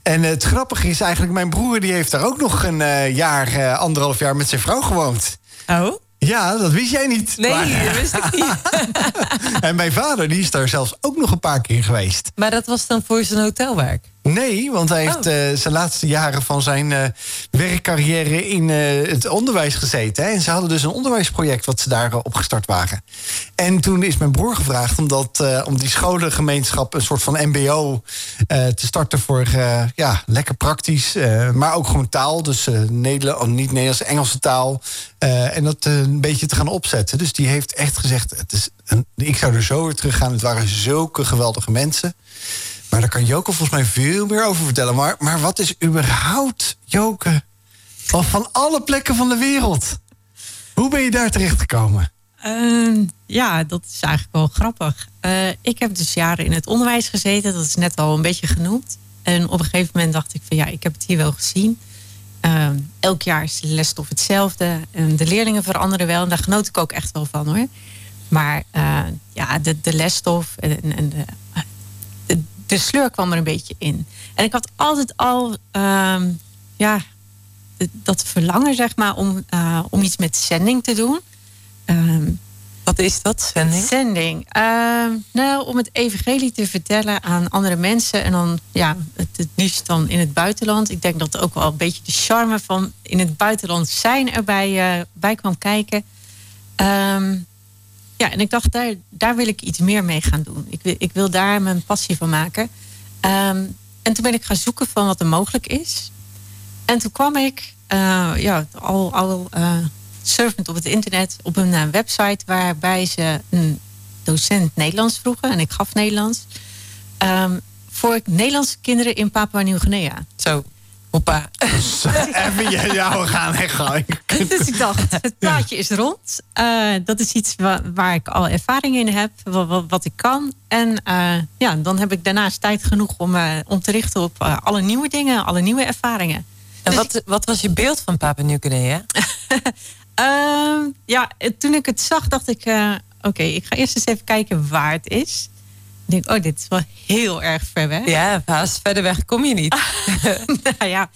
En het grappige is eigenlijk, mijn broer die heeft daar ook nog een jaar, anderhalf jaar met zijn vrouw gewoond. Oh? Ja, dat wist jij niet. Nee, maar... dat wist ik niet. En mijn vader, die is daar zelfs ook nog een paar keer geweest. Maar dat was dan voor zijn hotelwerk? Nee, want hij heeft oh. uh, zijn laatste jaren van zijn uh, werkcarrière in uh, het onderwijs gezeten. Hè? En ze hadden dus een onderwijsproject wat ze daar uh, opgestart waren. En toen is mijn broer gevraagd omdat, uh, om die scholengemeenschap... een soort van mbo uh, te starten voor uh, ja, lekker praktisch. Uh, maar ook gewoon taal, dus uh, Nederland, oh, niet Nederlands, Engelse taal. Uh, en dat uh, een beetje te gaan opzetten. Dus die heeft echt gezegd, het is een, ik zou er zo weer terug gaan. Het waren zulke geweldige mensen... Maar daar kan Joke volgens mij veel meer over vertellen. Maar, maar wat is überhaupt, Joke, van alle plekken van de wereld? Hoe ben je daar terechtgekomen? Uh, ja, dat is eigenlijk wel grappig. Uh, ik heb dus jaren in het onderwijs gezeten. Dat is net al een beetje genoemd. En op een gegeven moment dacht ik van ja, ik heb het hier wel gezien. Uh, elk jaar is de lesstof hetzelfde. En de leerlingen veranderen wel. En daar genoot ik ook echt wel van hoor. Maar uh, ja, de, de lesstof en, en de... De sleur kwam er een beetje in. En ik had altijd al uh, ja, dat verlangen, zeg maar, om, uh, om iets met zending te doen. Uh, Wat is dat, zending? Zending. Uh, nou, om het evangelie te vertellen aan andere mensen. En dan, ja, het, het liefst dan in het buitenland. Ik denk dat ook wel een beetje de charme van in het buitenland zijn erbij uh, bij kwam kijken. Um, Ja, en ik dacht, daar, daar wil ik iets meer mee gaan doen. Ik wil, ik wil daar mijn passie van maken. Um, en toen ben ik gaan zoeken van wat er mogelijk is. En toen kwam ik, uh, ja, al, al uh, surfend op het internet... op een uh, website waarbij ze een docent Nederlands vroegen. En ik gaf Nederlands. Um, voor Nederlandse kinderen in Papua-Nieuw-Guinea. Zo. Hoppa. Even je jou gaan heen. Dus ik dacht, het plaatje is rond. Uh, dat is iets wa- waar ik al ervaring in heb. Wat, wat ik kan. En uh, ja, dan heb ik daarnaast tijd genoeg om, uh, om te richten op uh, alle nieuwe dingen. Alle nieuwe ervaringen. En dus wat, wat was je beeld van Papua-Nieuw-Guinea? uh, ja, toen ik het zag dacht ik... Uh, Oké, okay, ik ga eerst eens even kijken waar het is. denk, oh, dit is wel heel erg ver weg. Ja, haast verder weg kom je niet. Nou ja.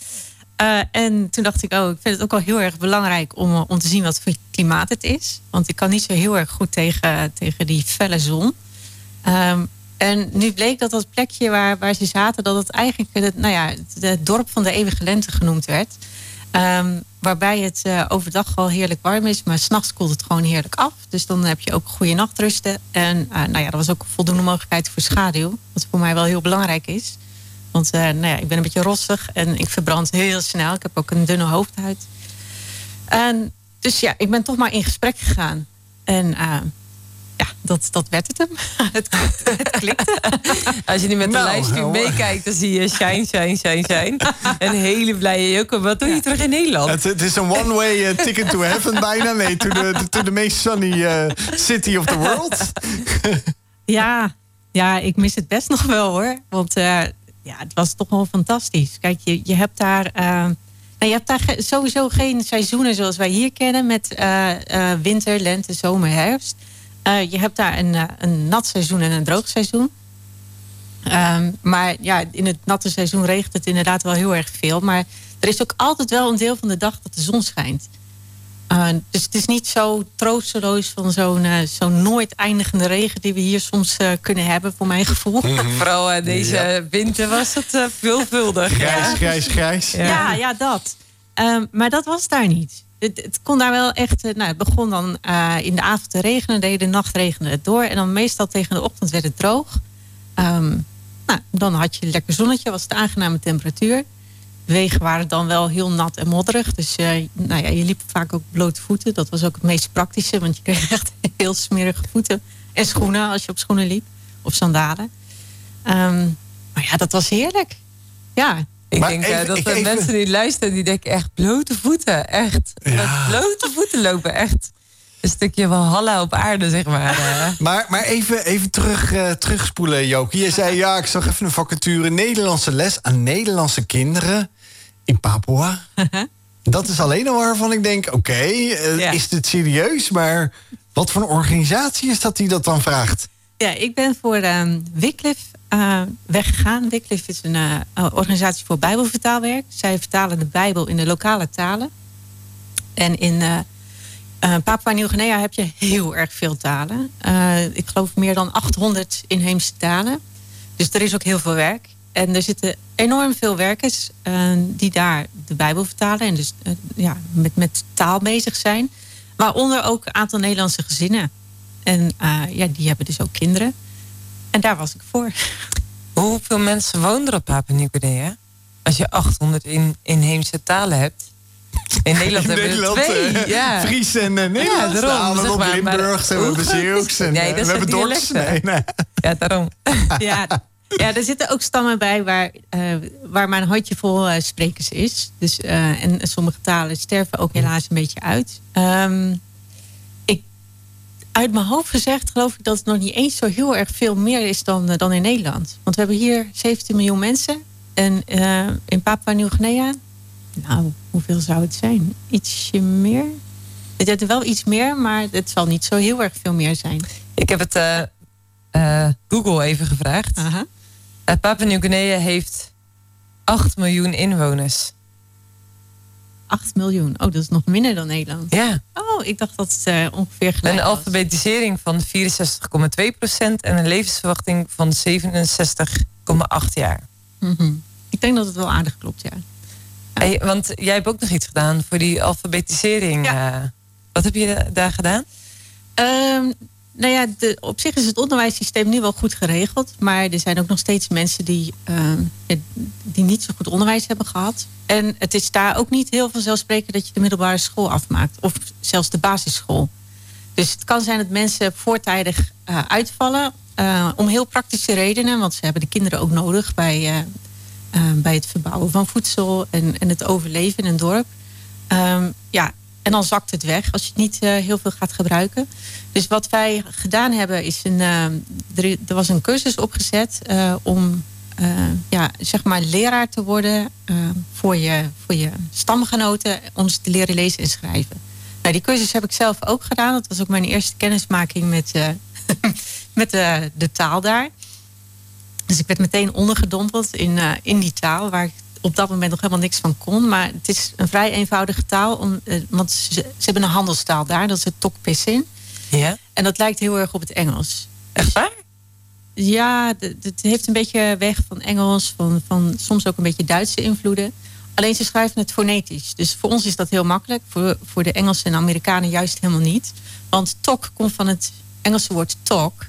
Uh, en toen dacht ik, oh, ik vind het ook wel heel erg belangrijk om, om te zien wat voor klimaat het is. Want ik kan niet zo heel erg goed tegen, tegen die felle zon. Um, en nu bleek dat dat plekje waar, waar ze zaten, dat het eigenlijk het, nou ja, het dorp van de eeuwige lente genoemd werd. Um, waarbij het uh, overdag al heerlijk warm is, maar 's nachts koelt het gewoon heerlijk af. Dus dan heb je ook goede nachtrusten. En uh, nou ja, er was ook voldoende mogelijkheid voor schaduw, wat voor mij wel heel belangrijk is. Want uh, nou ja, ik ben een beetje rossig en ik verbrand heel snel. Ik heb ook een dunne hoofdhuid. En, dus ja, ik ben toch maar in gesprek gegaan. En uh, ja, dat, dat werd het hem. het, klikte, het klikte. Als je nu met de nou, lijst nu meekijkt, dan zie je shine, shine, shine, shine. Een hele blije Joke. Wat doe je ja. terug in Nederland? Het, het is een one-way uh, ticket to heaven bijna. Nee, to the, to the meest sunny uh, city of the world. ja, ja, ik mis het best nog wel hoor. Want... Uh, ja, het was toch wel fantastisch. Kijk, je, je hebt daar, uh, nou, je hebt daar ge- sowieso geen seizoenen zoals wij hier kennen. Met uh, uh, winter, lente, zomer, herfst. Uh, je hebt daar een, uh, een nat seizoen en een droog seizoen. Um, maar ja, in het natte seizoen regent het inderdaad wel heel erg veel. Maar er is ook altijd wel een deel van de dag dat de zon schijnt. Uh, dus het is niet zo troosteloos van zo'n, uh, zo'n nooit eindigende regen... die we hier soms uh, kunnen hebben, voor mijn gevoel. Mm-hmm. Vooral uh, deze ja. winter was het uh, veelvuldig. Grijs, ja. grijs, grijs. Ja, ja, ja dat. Um, maar dat was daar niet. Het, het kon daar wel echt... Uh, nou, het begon dan uh, in de avond te regenen, de hele nacht regende het door. En dan meestal tegen de ochtend werd het droog. Um, nou, dan had je lekker zonnetje, was het aangename temperatuur. Wegen waren dan wel heel nat en modderig. Dus uh, nou ja, je liep vaak ook blote voeten. Dat was ook het meest praktische. Want je kreeg echt heel smerige voeten. En schoenen, als je op schoenen liep. Of sandalen. Um, maar ja, dat was heerlijk. Ja. Ik maar denk even, uh, dat ik, even... mensen die luisteren, die denken echt blote voeten. Echt. Ja. Blote voeten lopen, echt. Een stukje van Halla op aarde, zeg maar. maar, maar even, even terug, uh, terugspoelen, Joke. Je zei, ja, ik zag even een vacature. Nederlandse les aan Nederlandse kinderen in Papua. Uh-huh. Dat is alleen al waarvan ik denk, oké, okay, uh, ja. is dit serieus? Maar wat voor een organisatie is dat die dat dan vraagt? Ja, ik ben voor uh, Wycliffe uh, weggegaan. Wycliffe is een uh, organisatie voor bijbelvertaalwerk. Zij vertalen de Bijbel in de lokale talen. En in... Uh, Uh, Papua-Nieuw-Guinea heb je heel erg veel talen. Uh, ik geloof meer dan achthonderd inheemse talen. Dus er is ook heel veel werk. En er zitten enorm veel werkers uh, die daar de Bijbel vertalen. En dus uh, ja, met, met taal bezig zijn. Waaronder ook een aantal Nederlandse gezinnen. En uh, ja, die hebben dus ook kinderen. En daar was ik voor. Hoeveel mensen wonen er op Papua-Nieuw-Guinea? Als je achthonderd in, inheemse talen hebt... In Nederland in hebben we twee. Uh, ja. Fries en uh, Nederlands. Ja, daarom. We hebben Limburgs en we hebben Zeeuws. En nee, we hebben Dorks. Nee, nee. Ja, daarom. ja, ja, er zitten ook stammen bij waar, uh, waar maar een handjevol uh, sprekers is. Dus, uh, en sommige talen sterven ook helaas een beetje uit. Um, ik, uit mijn hoofd gezegd geloof ik dat het nog niet eens zo heel erg veel meer is dan, uh, dan in Nederland. Want we hebben hier zeventien miljoen mensen. En uh, in Papua-Nieuw-Guinea... Nou, hoeveel zou het zijn? Ietsje meer? Het is wel iets meer, maar het zal niet zo heel erg veel meer zijn. Ik heb het uh, uh, Google even gevraagd. Uh-huh. Uh, Papua-Nieuw-Guinea heeft acht miljoen inwoners. acht miljoen? Oh, dat is nog minder dan Nederland. Ja. Oh, ik dacht dat het uh, ongeveer gelijk was. Een alfabetisering van vierenzestig komma twee procent en een levensverwachting van zevenenzestig komma acht jaar. Mm-hmm. Ik denk dat het wel aardig klopt, ja. Hey, want jij hebt ook nog iets gedaan voor die alfabetisering. Ja. Uh, wat heb je daar gedaan? Um, nou ja, de, op zich is het onderwijssysteem nu wel goed geregeld. Maar er zijn ook nog steeds mensen die, uh, die niet zo goed onderwijs hebben gehad. En het is daar ook niet heel vanzelfsprekend dat je de middelbare school afmaakt. Of zelfs de basisschool. Dus het kan zijn dat mensen voortijdig uh, uitvallen. Uh, om heel praktische redenen. Want ze hebben de kinderen ook nodig bij... Uh, Uh, bij het verbouwen van voedsel en, en het overleven in een dorp. Um, ja, en dan zakt het weg als je het niet uh, heel veel gaat gebruiken. Dus wat wij gedaan hebben is... Een, uh, er, er was een cursus opgezet uh, om uh, ja, zeg maar leraar te worden... Uh, voor, je, voor je stamgenoten om ze te leren lezen en schrijven. Nou, die cursus heb ik zelf ook gedaan. Dat was ook mijn eerste kennismaking met, uh, met uh, de taal daar. Dus ik werd meteen ondergedompeld in, uh, in die taal, waar ik op dat moment nog helemaal niks van kon. Maar het is een vrij eenvoudige taal. Om, uh, want ze, ze hebben een handelstaal daar, dat is het Tok Pisin. Ja. En dat lijkt heel erg op het Engels. Echt waar? Ja, het heeft een beetje weg van Engels, van, van soms ook een beetje Duitse invloeden. Alleen ze schrijven het fonetisch. Dus voor ons is dat heel makkelijk. Voor, voor de Engelsen en de Amerikanen juist helemaal niet. Want tok komt van het Engelse woord talk.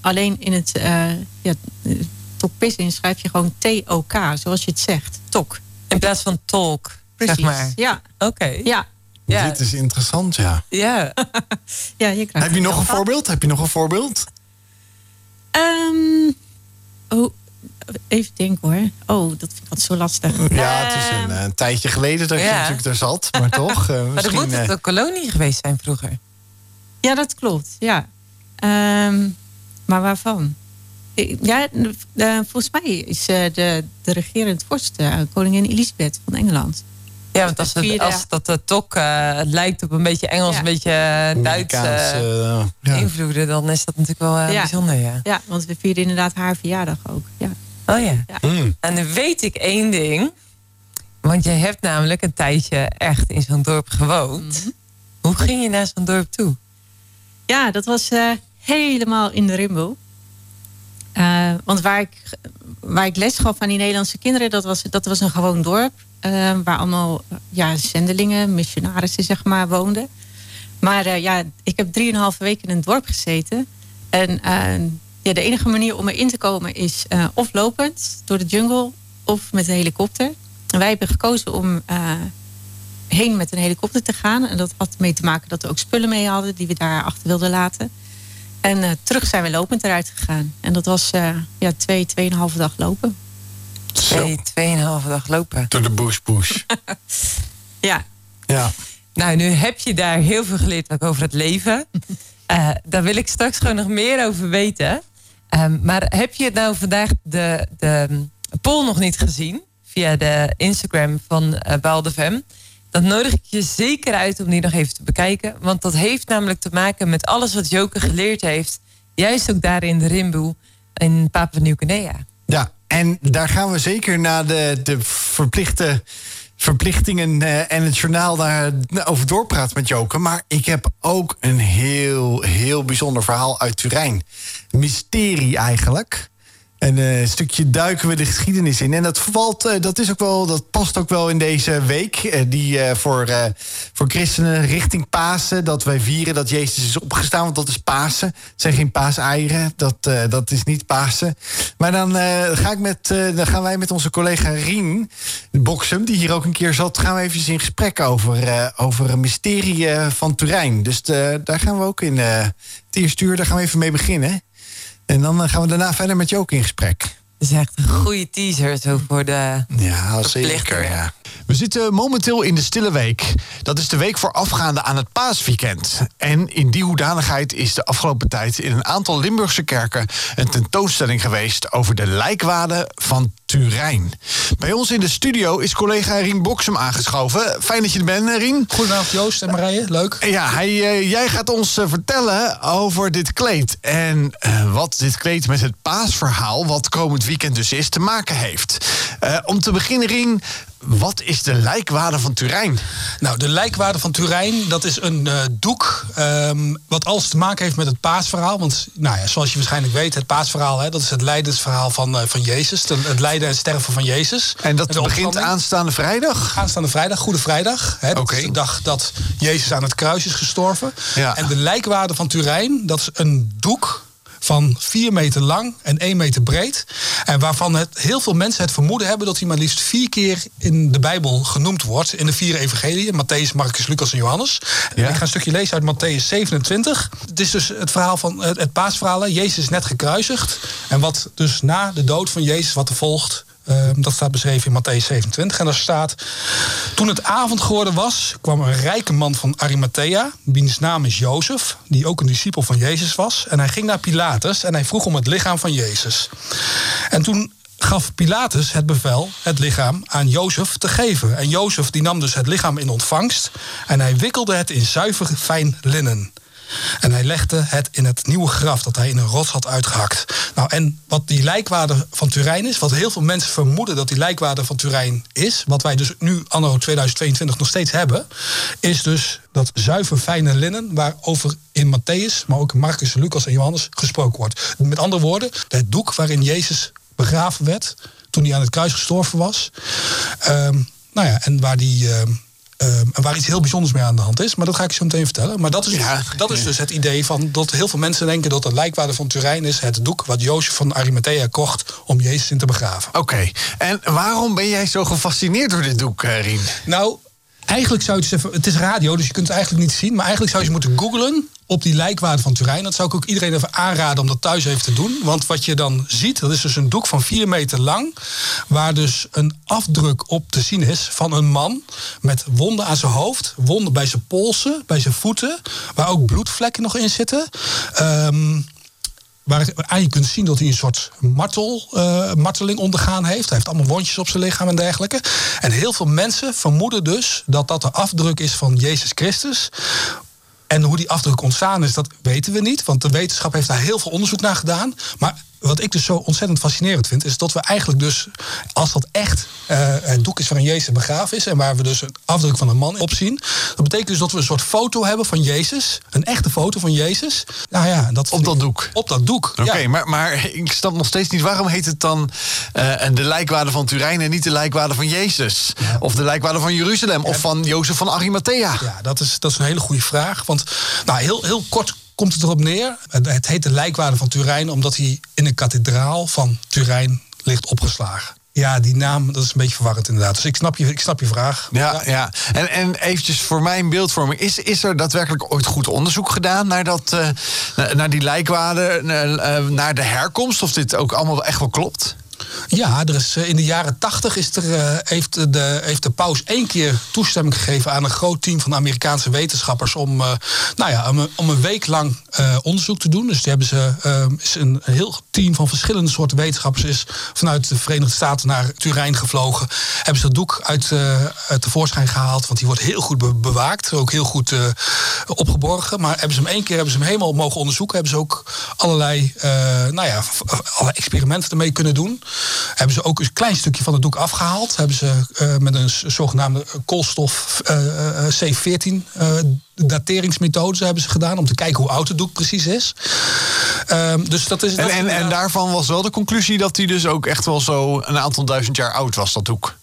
Alleen in het uh, ja, Tok Pisin schrijf je gewoon T O K, zoals je het zegt. Tok. In plaats van talk, precies, zeg maar. Ja. Oké. Okay. Ja. Ja. Dit is interessant, ja. Ja. Ja, je krijgt. Heb je nog een voorbeeld? Heb je nog een voorbeeld? Um, oh, even denken hoor. Oh, dat vind ik altijd zo lastig. Ja, het is een, een tijdje geleden dat je ja. natuurlijk er zat. Maar toch. Uh, maar dat moet het een kolonie geweest zijn vroeger. Ja, dat klopt. Ja. Um, maar waarvan? Ja, uh, volgens mij is uh, de, de regerend vorst, uh, koningin Elisabeth van Engeland. Ja, want als, het, als dat de tok uh, lijkt op een beetje Engels, ja. een beetje Duits uh, uh, ja. invloeden, dan is dat natuurlijk wel uh, ja. bijzonder, ja. Ja, want we vierden inderdaad haar verjaardag ook, ja. Oh ja. ja. Mm. En dan weet ik één ding, want je hebt namelijk een tijdje echt in zo'n dorp gewoond. Mm-hmm. Hoe ging je naar zo'n dorp toe? Ja, dat was uh, helemaal in de rimbo. Uh, want waar ik, waar ik les gaf aan die Nederlandse kinderen, dat was, dat was een gewoon dorp. Uh, waar allemaal ja, zendelingen, missionarissen zeg maar, woonden. Maar uh, ja, ik heb drieënhalve weken in een dorp gezeten. En uh, ja, de enige manier om erin te komen is uh, of lopend door de jungle of met een helikopter. En wij hebben gekozen om uh, heen met een helikopter te gaan. En dat had mee te maken dat we ook spullen mee hadden die we daar achter wilden laten. En uh, terug zijn we lopend eruit gegaan. En dat was uh, ja, twee, tweeënhalve dag lopen. Twee, tweeënhalve dag lopen. Door de bush bush. Ja. Ja. Nou, nu heb je daar heel veel geleerd ook over het leven. Uh, daar wil ik straks gewoon nog meer over weten. Uh, maar heb je nou vandaag de, de poll nog niet gezien? Via de Instagram van uh, Wild F M. Dan nodig ik je zeker uit om die nog even te bekijken. Want dat heeft namelijk te maken met alles wat Joke geleerd heeft. Juist ook daar in de Rimboe in Papua-Nieuw-Guinea. Ja. En daar gaan we zeker naar de, de verplichte verplichtingen uh, en het journaal daarover doorpraten met Joke. Maar ik heb ook een heel, heel bijzonder verhaal uit Turijn. Mysterie eigenlijk. En uh, een stukje duiken we de geschiedenis in. En dat valt, uh, dat is ook wel, dat past ook wel in deze week. Uh, die uh, voor, uh, voor christenen richting Pasen. Dat wij vieren dat Jezus is opgestaan. Want dat is Pasen. Het zijn geen paaseieren. Dat, uh, dat is niet Pasen. Maar dan, uh, ga ik met, uh, dan gaan wij met onze collega Rien Boksem, die hier ook een keer zat, gaan we even in gesprek over, uh, over een mysterie uh, van Turijn. Dus uh, daar gaan we ook in. Uh, het eerste uur, daar gaan we even mee beginnen. En dan gaan we daarna verder met Joke in gesprek. Dat is echt een goede teaser zo voor de ja, zeker, ja. We zitten momenteel in de Stille Week. Dat is de week voorafgaande aan het paasweekend. En in die hoedanigheid is de afgelopen tijd in een aantal Limburgse kerken een tentoonstelling geweest over de lijkwaden van Turijn. Bij ons in de studio is collega Rien Boksem aangeschoven. Fijn dat je er bent, Rien. Goedenavond, Joost en Marije. Leuk. Ja, hij, uh, jij gaat ons uh, vertellen over dit kleed. En uh, wat dit kleed met het paasverhaal, wat komend weekend dus is, te maken heeft. Uh, om te beginnen, Rien, wat is de lijkwade van Turijn? Nou, de lijkwade van Turijn, dat is een uh, doek um, wat alles te maken heeft met het paasverhaal. Want nou ja, zoals je waarschijnlijk weet, het paasverhaal, hè, dat is het lijdensverhaal van, uh, van Jezus. De, het lijden en sterven van Jezus. En dat begint aanstaande vrijdag? Aanstaande vrijdag, Goede Vrijdag. Hè, dat okay. is de dag dat Jezus aan het kruis is gestorven. Ja. En de lijkwade van Turijn, dat is een doek van vier meter lang en één meter breed. En waarvan het, heel veel mensen het vermoeden hebben dat hij maar liefst vier keer in de Bijbel genoemd wordt. In de vier evangeliën. Mattheïs, Marcus, Lucas en Johannes. Ja. En ik ga een stukje lezen uit Mattheïs zevenentwintig. Het is dus het verhaal van het, het paasverhaal. Jezus is net gekruisigd. En wat dus na de dood van Jezus wat er volgt, Uh, dat staat beschreven in Mattheïs zevenentwintig. En daar staat: toen het avond geworden was, kwam een rijke man van Arimathea, wiens naam is Jozef, die ook een discipel van Jezus was. En hij ging naar Pilatus en hij vroeg om het lichaam van Jezus. En toen gaf Pilatus het bevel het lichaam aan Jozef te geven. En Jozef die nam dus het lichaam in ontvangst en hij wikkelde het in zuiver fijn linnen. En hij legde het in het nieuwe graf dat hij in een rots had uitgehakt. Nou, en wat die lijkwaarde van Turijn is, wat heel veel mensen vermoeden dat die lijkwaarde van Turijn is, wat wij dus nu anno tweeduizend tweeëntwintig nog steeds hebben, is dus dat zuiver fijne linnen waarover in Matthäus, maar ook Marcus, Lucas en Johannes gesproken wordt. Met andere woorden, het doek waarin Jezus begraven werd toen hij aan het kruis gestorven was. Um, nou ja, en waar die... Um, Um, waar iets heel bijzonders mee aan de hand is. Maar dat ga ik je zo meteen vertellen. Maar dat is, ja, dat is dus het idee van dat heel veel mensen denken dat de lijkwaarde van Turijn is het doek wat Jozef van Arimathea kocht om Jezus in te begraven. Oké. Okay. En waarom ben jij zo gefascineerd door dit doek, Rien? Nou, eigenlijk zou je het even... Het is radio, dus je kunt het eigenlijk niet zien. Maar eigenlijk zou je moeten googlen op die lijkwaarde van Turijn. Dat zou ik ook iedereen even aanraden om dat thuis even te doen. Want wat je dan ziet, dat is dus een doek van vier meter lang, waar dus een afdruk op te zien is van een man met wonden aan zijn hoofd, wonden bij zijn polsen, bij zijn voeten, waar ook bloedvlekken nog in zitten. Um, waar je kunt zien dat hij een soort martel, uh, marteling ondergaan heeft. Hij heeft allemaal wondjes op zijn lichaam en dergelijke. En heel veel mensen vermoeden dus dat dat de afdruk is van Jezus Christus. En hoe die afdruk ontstaan is, dat weten we niet. Want de wetenschap heeft daar heel veel onderzoek naar gedaan. Maar wat ik dus zo ontzettend fascinerend vind, is dat we eigenlijk dus, als dat echt uh, het doek is waarin Jezus begraven is en waar we dus een afdruk van een man op zien, dat betekent dus dat we een soort foto hebben van Jezus, een echte foto van Jezus. Nou ja, dat op dat doek. Op dat doek. Oké, okay, ja. maar, maar ik snap nog steeds niet, waarom heet het dan uh, de lijkwaarde van Turijn en niet de lijkwaarde van Jezus? Ja. Of de lijkwaarde van Jeruzalem ja. of van Jozef van Arimathea? Ja, dat is, dat is een hele goede vraag. Want nou, heel, heel kort komt het erop neer. Het heet de lijkwaarde van Turijn omdat hij in een kathedraal van Turijn ligt opgeslagen. Ja, die naam, dat is een beetje verwarrend inderdaad. Dus ik snap je, ik snap je vraag. Ja, ja. ja. En, en eventjes voor mijn beeldvorming. Is, is er daadwerkelijk ooit goed onderzoek gedaan naar, dat, uh, naar die lijkwaarde, uh, naar de herkomst? Of dit ook allemaal echt wel klopt? Ja, er is, in de jaren tachtig is er, uh, heeft, de, heeft de paus één keer toestemming gegeven aan een groot team van Amerikaanse wetenschappers om, uh, nou ja, om, om een week lang uh, onderzoek te doen. Dus die hebben ze, uh, is een heel team van verschillende soorten wetenschappers is vanuit de Verenigde Staten naar Turijn gevlogen. Hebben ze dat doek uit, uh, uit tevoorschijn gehaald, want die wordt heel goed be- bewaakt, ook heel goed uh, opgeborgen. Maar hebben ze hem één keer hebben ze hem helemaal mogen onderzoeken. Hebben ze ook allerlei, uh, nou ja, allerlei experimenten ermee kunnen doen. Hebben ze ook een klein stukje van het doek afgehaald. Hebben ze uh, met een zogenaamde koolstof uh, C veertien uh, dateringsmethode hebben ze gedaan om te kijken hoe oud het doek precies is. Um, dus dat is dat en, en, en daarvan was wel de conclusie dat hij dus ook echt wel zo een aantal duizend jaar oud was, dat doek.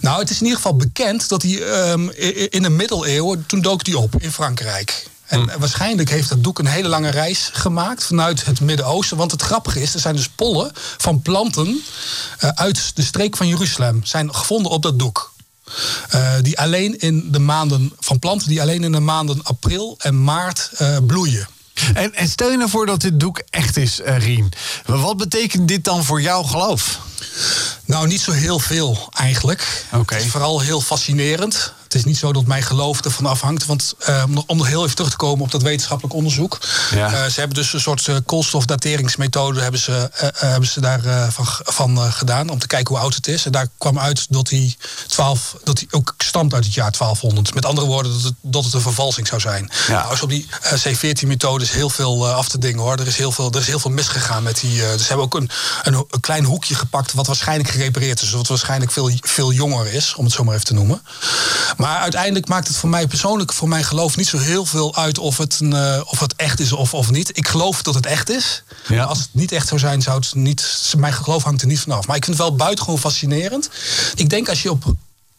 Nou, het is in ieder geval bekend dat hij um, in de middeleeuwen, toen dook hij op in Frankrijk. En waarschijnlijk heeft dat doek een hele lange reis gemaakt vanuit het Midden-Oosten. Want het grappige is, er zijn dus pollen van planten uit de streek van Jeruzalem zijn gevonden op dat doek. Uh, die alleen in de maanden van planten die alleen in de maanden april en maart uh, bloeien. En, en stel je nou voor dat dit doek echt is, uh, Rien. Wat betekent dit dan voor jouw geloof? Nou, niet zo heel veel eigenlijk. Okay. Het is vooral heel fascinerend. Het is niet zo dat mijn geloof ervan afhangt. Want uh, om nog heel even terug te komen op dat wetenschappelijk onderzoek. Ja. Uh, ze hebben dus een soort uh, koolstofdateringsmethode hebben ze, uh, uh, hebben ze daar uh, van, van uh, gedaan. Om te kijken hoe oud het is. En daar kwam uit dat hij ook stamt uit het jaar twaalfhonderd. Met andere woorden, dat het, dat het een vervalsing zou zijn. Ja. Nou, als op die uh, C veertien methode is heel veel uh, af te dingen hoor. Er is heel veel, er is heel veel misgegaan met die. Uh, dus ze hebben ook een, een, een klein hoekje gepakt wat waarschijnlijk gerepareerd is. Wat waarschijnlijk veel, veel jonger is, om het zo maar even te noemen. Maar uiteindelijk maakt het voor mij persoonlijk, voor mijn geloof, niet zo heel veel uit of het, een, uh, of het echt is of, of niet. Ik geloof dat het echt is. Ja. Maar als het niet echt zou zijn, zou het niet. Mijn geloof hangt er niet vanaf. Maar ik vind het wel buitengewoon fascinerend. Ik denk als je op,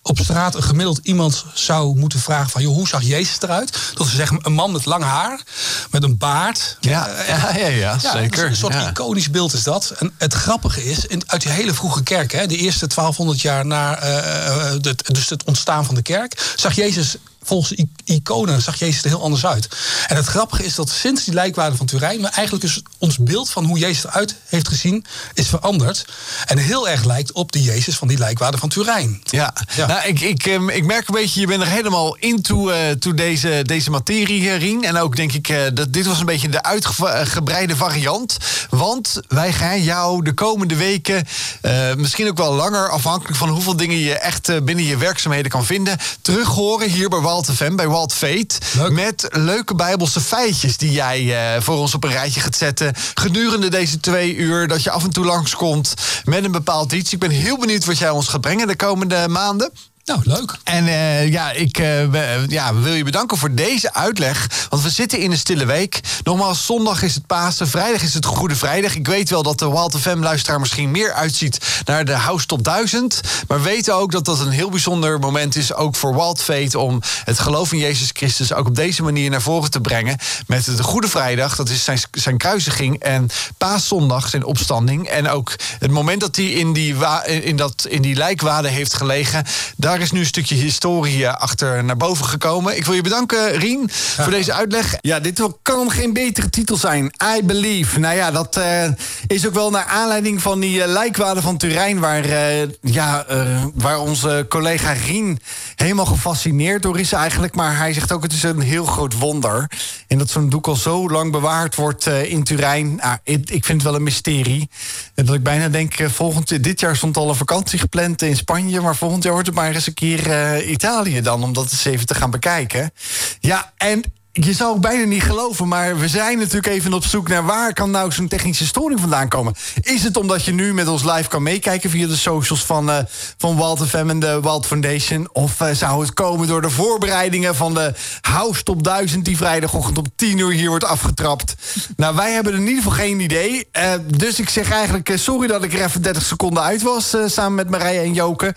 op straat een gemiddeld iemand zou moeten vragen van, joh, hoe zag Jezus eruit? Dat ze zeggen, een man met lang haar, met een baard. Ja, uh, ja, ja, ja, ja zeker. Een, een soort ja. iconisch beeld is dat. En het grappige is, in, uit die hele vroege kerk, hè, de eerste twaalfhonderd jaar na uh, de, dus het ontstaan van de kerk, zag Jezus volgens i- iconen zag Jezus er heel anders uit. En het grappige is dat sinds die lijkwaarde van Turijn, maar eigenlijk is ons beeld van hoe Jezus eruit heeft gezien, is veranderd. En heel erg lijkt op de Jezus van die lijkwaarde van Turijn. Ja, ja. Nou, ik, ik, ik merk een beetje, je bent er helemaal into uh, to deze, deze materie, Rien. En ook denk ik, uh, dat dit was een beetje de uitgebreide variant. Want wij gaan jou de komende weken, uh, misschien ook wel langer, afhankelijk van hoeveel dingen je echt uh, binnen je werkzaamheden kan vinden, terug horen hier bij Wal Wild F M, bij Wild Faith. Leuk. Met leuke Bijbelse feitjes die jij uh, voor ons op een rijtje gaat zetten. Gedurende deze twee uur, dat je af en toe langskomt met een bepaald iets. Ik ben heel benieuwd wat jij ons gaat brengen de komende maanden. Nou, leuk. En uh, ja, ik uh, ja, wil je bedanken voor deze uitleg. Want we zitten in een stille week. Nogmaals, zondag is het Pasen. Vrijdag is het Goede Vrijdag. Ik weet wel dat de Wild F M-luisteraar misschien meer uitziet naar de House Top duizend. Maar weet ook dat dat een heel bijzonder moment is, ook voor Wild Faith, om het geloof in Jezus Christus ook op deze manier naar voren te brengen. Met de Goede Vrijdag, dat is zijn, zijn kruisiging. En Paaszondag, zijn opstanding. En ook het moment dat hij in die, wa- in dat, in die lijkwade heeft gelegen. Daar Er is nu een stukje historie achter naar boven gekomen. Ik wil je bedanken, Rien, ja. voor deze uitleg. Ja, dit kan geen betere titel zijn. I Believe. Nou ja, dat uh, is ook wel naar aanleiding van die uh, lijkwade van Turijn, waar, uh, ja, uh, waar onze collega Rien helemaal gefascineerd door is eigenlijk. Maar hij zegt ook, het is een heel groot wonder. En dat zo'n doek al zo lang bewaard wordt uh, in Turijn. Uh, ik, ik vind het wel een mysterie. Uh, dat ik bijna denk, uh, volgend, dit jaar stond al een vakantie gepland in Spanje, maar volgend jaar wordt het maar eens een keer uh, Italië dan, om dat eens even te gaan bekijken. Ja, en je zou het bijna niet geloven, maar we zijn natuurlijk even op zoek naar waar kan nou zo'n technische storing vandaan komen. Is het omdat je nu met ons live kan meekijken via de socials van, uh, van Wild F M en de Wild Foundation? Of uh, zou het komen door de voorbereidingen van de House Top duizend... die vrijdagochtend om tien uur hier wordt afgetrapt? Nou, wij hebben er in ieder geval geen idee. Uh, dus ik zeg eigenlijk uh, sorry dat ik er even dertig seconden uit was, Uh, samen met Marije en Joke. Uh,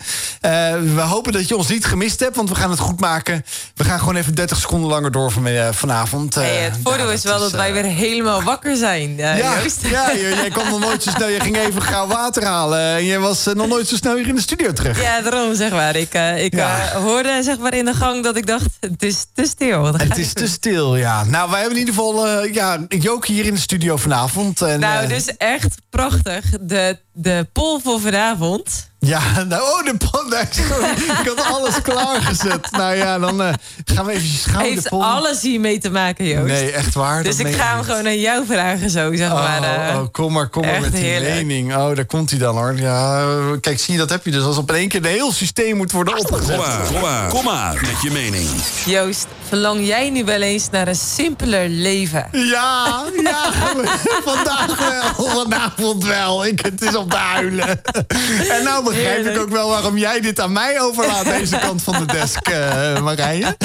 we hopen dat je ons niet gemist hebt, want we gaan het goed maken. We gaan gewoon even dertig seconden langer door van uh, vanavond. Uh, hey, het voordeel ja, is wel is, dat wij weer helemaal wakker zijn. Uh, ja, ja je, jij kwam nog nooit zo snel. Je ging even gauw water halen. En je was uh, nog nooit zo snel hier in de studio terug. Ja, daarom zeg maar. Ik, uh, ik ja. uh, hoorde zeg maar in de gang dat ik dacht, het is te stil. Het is te stil, ja. Nou, wij hebben in ieder geval uh, ja, Joke hier in de studio vanavond. En, nou, uh, dus echt prachtig. De, de poll voor vanavond. Ja, nou, oh, de panda. Ik had alles klaargezet. Nou ja, dan uh, gaan we even schouder. Heeft alles hier mee te maken, Joost? Nee, echt waar. Dus ik ga hem niet. gewoon aan jou vragen, zo zeg oh, maar. Uh, oh, kom maar, kom maar met die heerlijk. lening. Oh, daar komt hij dan, hoor. Ja, kijk, zie je, dat heb je dus. Als op één keer het hele systeem moet worden opgezet. Kom maar, kom maar, kom maar met je mening. Joost, verlang jij nu wel eens naar een simpeler leven? Ja, ja, vandaag wel, vanavond wel. Ik, het is op de huilen. En nou begrijp Heerlijk. ik ook wel waarom jij dit aan mij overlaat, deze kant van de desk, uh, Marije.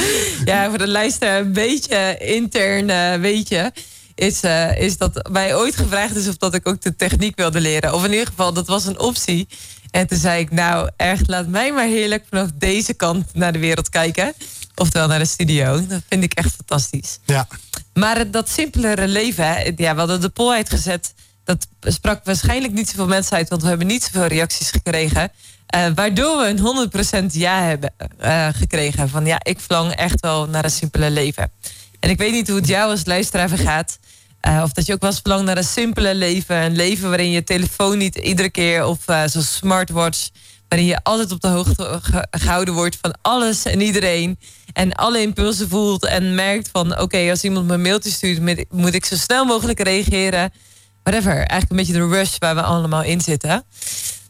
Ja, voor de luisteraar een beetje intern, uh, weet je, is, uh, is dat mij ooit gevraagd is of dat ik ook de techniek wilde leren. Of in ieder geval, dat was een optie. En toen zei ik, nou echt, laat mij maar heerlijk vanaf deze kant naar de wereld kijken. Oftewel naar de studio. Dat vind ik echt fantastisch. Ja. Maar dat simpelere leven, hè, ja, we hadden de poll uitgezet. Dat sprak waarschijnlijk niet zoveel mensen uit, want we hebben niet zoveel reacties gekregen. Uh, waardoor we een honderd procent ja hebben uh, gekregen. Van ja, ik verlang echt wel naar een simpeler leven. En ik weet niet hoe het jou als luisteraar vergaat. Uh, of dat je ook wel eens verlangt naar een simpeler leven. Een leven waarin je telefoon niet iedere keer, of uh, zo'n smartwatch, waarin je altijd op de hoogte ge- gehouden wordt van alles en iedereen. En alle impulsen voelt en merkt van oké, okay, als iemand me een mailtje stuurt, moet ik zo snel mogelijk reageren. Whatever, eigenlijk een beetje de rush waar we allemaal in zitten.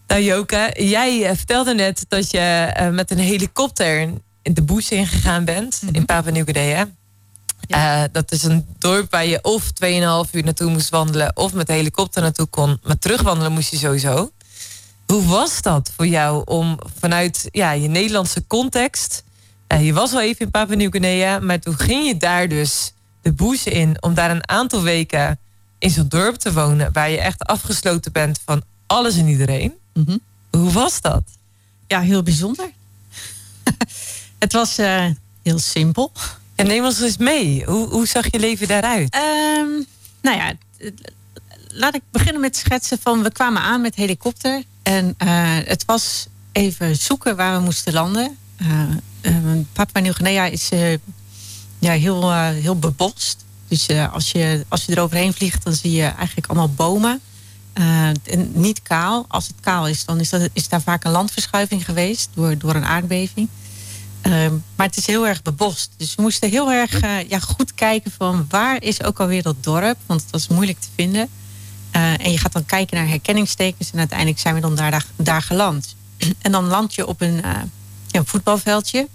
Nou Joke, jij vertelde net dat je uh, met een helikopter in de bush ingegaan bent. Mm-hmm. In Papua-Nieuw-Guinea. Ja. Uh, dat is een dorp waar je of tweeënhalf uur naartoe moest wandelen, of met de helikopter naartoe kon. Maar terugwandelen moest je sowieso. Hoe was dat voor jou om vanuit ja, je Nederlandse context, Uh, je was al even in Papua-Nieuw-Guinea, maar toen ging je daar dus de bush in om daar een aantal weken in zo'n dorp te wonen, waar je echt afgesloten bent van alles en iedereen. Mm-hmm. Hoe was dat? Ja, heel bijzonder. Het was uh, heel simpel. En neem ons eens mee. Hoe, hoe zag je leven daaruit? Um, nou ja, laat ik beginnen met schetsen van, we kwamen aan met helikopter. En uh, het was even zoeken waar we moesten landen. Uh, uh, Papua-Nieuw-Guinea is uh, ja, heel, uh, heel bebost. Dus uh, als je, als je eroverheen vliegt, dan zie je eigenlijk allemaal bomen. Uh, en niet kaal. Als het kaal is, dan is, dat, is daar vaak een landverschuiving geweest door, door een aardbeving. Uh, maar het is heel erg bebost. Dus we moesten heel erg uh, ja, goed kijken van waar is ook alweer dat dorp. Want het was moeilijk te vinden. Uh, en je gaat dan kijken naar herkenningstekens. En uiteindelijk zijn we dan daar, daar, daar geland. En dan land je op een, uh, een voetbalveldje.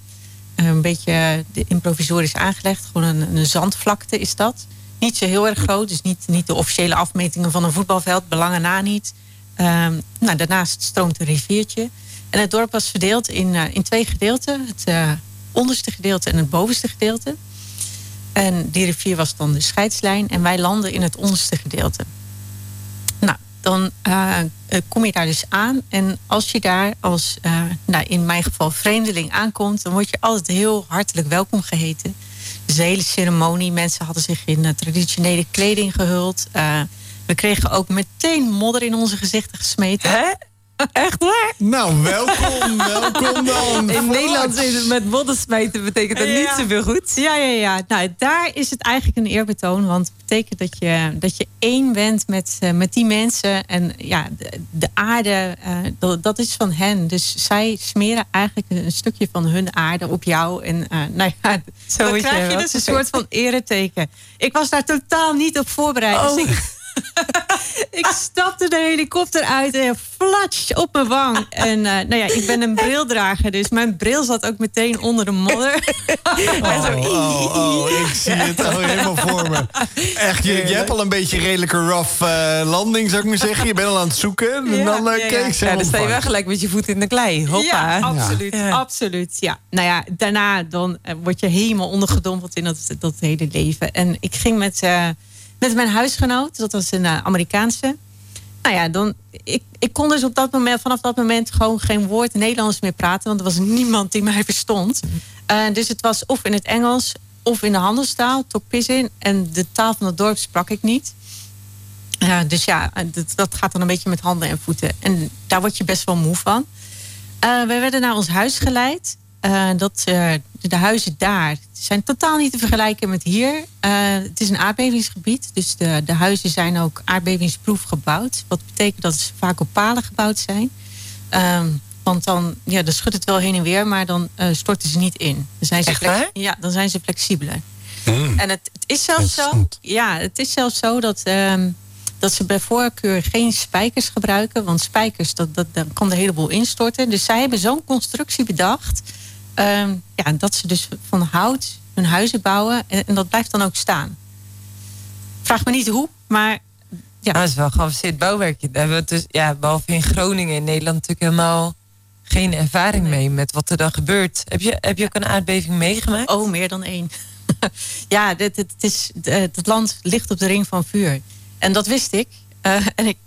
een beetje improvisorisch aangelegd. Gewoon een, een zandvlakte is dat. Niet zo heel erg groot. Dus niet, niet de officiële afmetingen van een voetbalveld. Belangen na niet. Um, nou, daarnaast stroomt een riviertje. En het dorp was verdeeld in, uh, in twee gedeelten. Het uh, onderste gedeelte en het bovenste gedeelte. En die rivier was dan de scheidslijn. En wij landden in het onderste gedeelte. Nou, dan uh, kom je daar dus aan. En als je daar als, uh, nou, in mijn geval, vreemdeling aankomt... dan word je altijd heel hartelijk welkom geheten. Dus de hele ceremonie. Mensen hadden zich in uh, traditionele kleding gehuld. Uh, we kregen ook meteen modder in onze gezichten gesmeten. Hè? Echt waar? Nou, welkom, welkom dan. In Nederland is het met modder smijten betekent dat ja. niet zoveel goed. Ja, ja, ja. Nou, daar is het eigenlijk een eerbetoon. Want het betekent dat je, dat je één bent met, uh, met die mensen. En ja, de, de aarde, uh, dat, dat is van hen. Dus zij smeren eigenlijk een stukje van hun aarde op jou. En uh, nou ja, zo dan krijg je, je dus een soort van ereteken. Ik was daar totaal niet op voorbereid. Oh. Dus ik, ik stapte de helikopter uit en flatsch op mijn wang. En uh, nou ja, ik ben een brildrager, dus mijn bril zat ook meteen onder de modder. Oh, oh, oh, ik zie het al helemaal voor me. Echt, je, je hebt al een beetje redelijke rough uh, landing, zou ik maar zeggen. Je bent al aan het zoeken. En ja, dan uh, ja, ja. keek ze ja, dan sta je wel gelijk met je voet in de klei. Hoppa. Ja, absoluut. Ja. absoluut ja. Nou ja, daarna dan uh, word je helemaal ondergedompeld in dat, dat hele leven. En ik ging met... Uh, Met mijn huisgenoot, dat was een Amerikaanse. Nou ja, dan, ik, ik kon dus op dat moment, vanaf dat moment gewoon geen woord Nederlands meer praten. Want er was niemand die mij verstond. Uh, dus het was of in het Engels of in de handelstaal, Tok Pisin. En de taal van het dorp sprak ik niet. Uh, dus ja, dat, dat gaat dan een beetje met handen en voeten. En daar word je best wel moe van. Uh, wij werden naar ons huis geleid. Uh, dat, uh, de huizen daar zijn totaal niet te vergelijken met hier. Uh, het is een aardbevingsgebied. Dus de, de huizen zijn ook aardbevingsproef gebouwd. Wat betekent dat ze vaak op palen gebouwd zijn. Uh, want dan, ja, dan schudt het wel heen en weer. Maar dan uh, storten ze niet in. Dan zijn ze, Echt, flexi- ja, dan zijn ze flexibeler. Mm. En het, het, is zelfs zo, ja, het is zelfs zo dat... Uh, Dat ze bij voorkeur geen spijkers gebruiken. Want spijkers, dat, dat, dat kan de hele boel instorten. Dus zij hebben zo'n constructie bedacht. Um, ja, dat ze dus van hout hun huizen bouwen. En, en dat blijft dan ook staan. Vraag me niet hoe, maar... Ja. Nou, dat is wel geavanceerd bouwwerkje. Daar hebben we dus, ja, behalve in Groningen in Nederland natuurlijk helemaal geen ervaring nee. mee. Met wat er dan gebeurt. Heb je, heb je ook een aardbeving meegemaakt? Oh, meer dan één. ja, dit, dit, dit is, het land ligt op de ring van vuur. En dat wist ik. Uh, en ik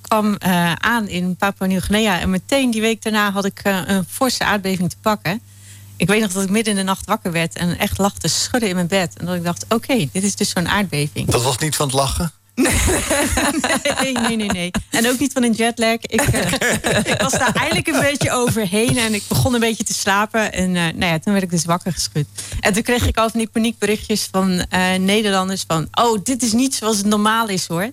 kwam uh, aan in Papua-Nieuw-Guinea. En meteen die week daarna had ik uh, een forse aardbeving te pakken. Ik weet nog dat ik midden in de nacht wakker werd. En echt lag te schudden in mijn bed. En dat ik dacht, oké, okay, dit is dus zo'n aardbeving. Dat was niet van het lachen? Nee, nee, nee, nee, nee. En ook niet van een jetlag. Ik, uh, ik was daar eigenlijk een beetje overheen. En ik begon een beetje te slapen. En uh, nou ja, toen werd ik dus wakker geschud. En toen kreeg ik al van die paniekberichtjes van uh, Nederlanders. Van, oh, dit is niet zoals het normaal is, hoor.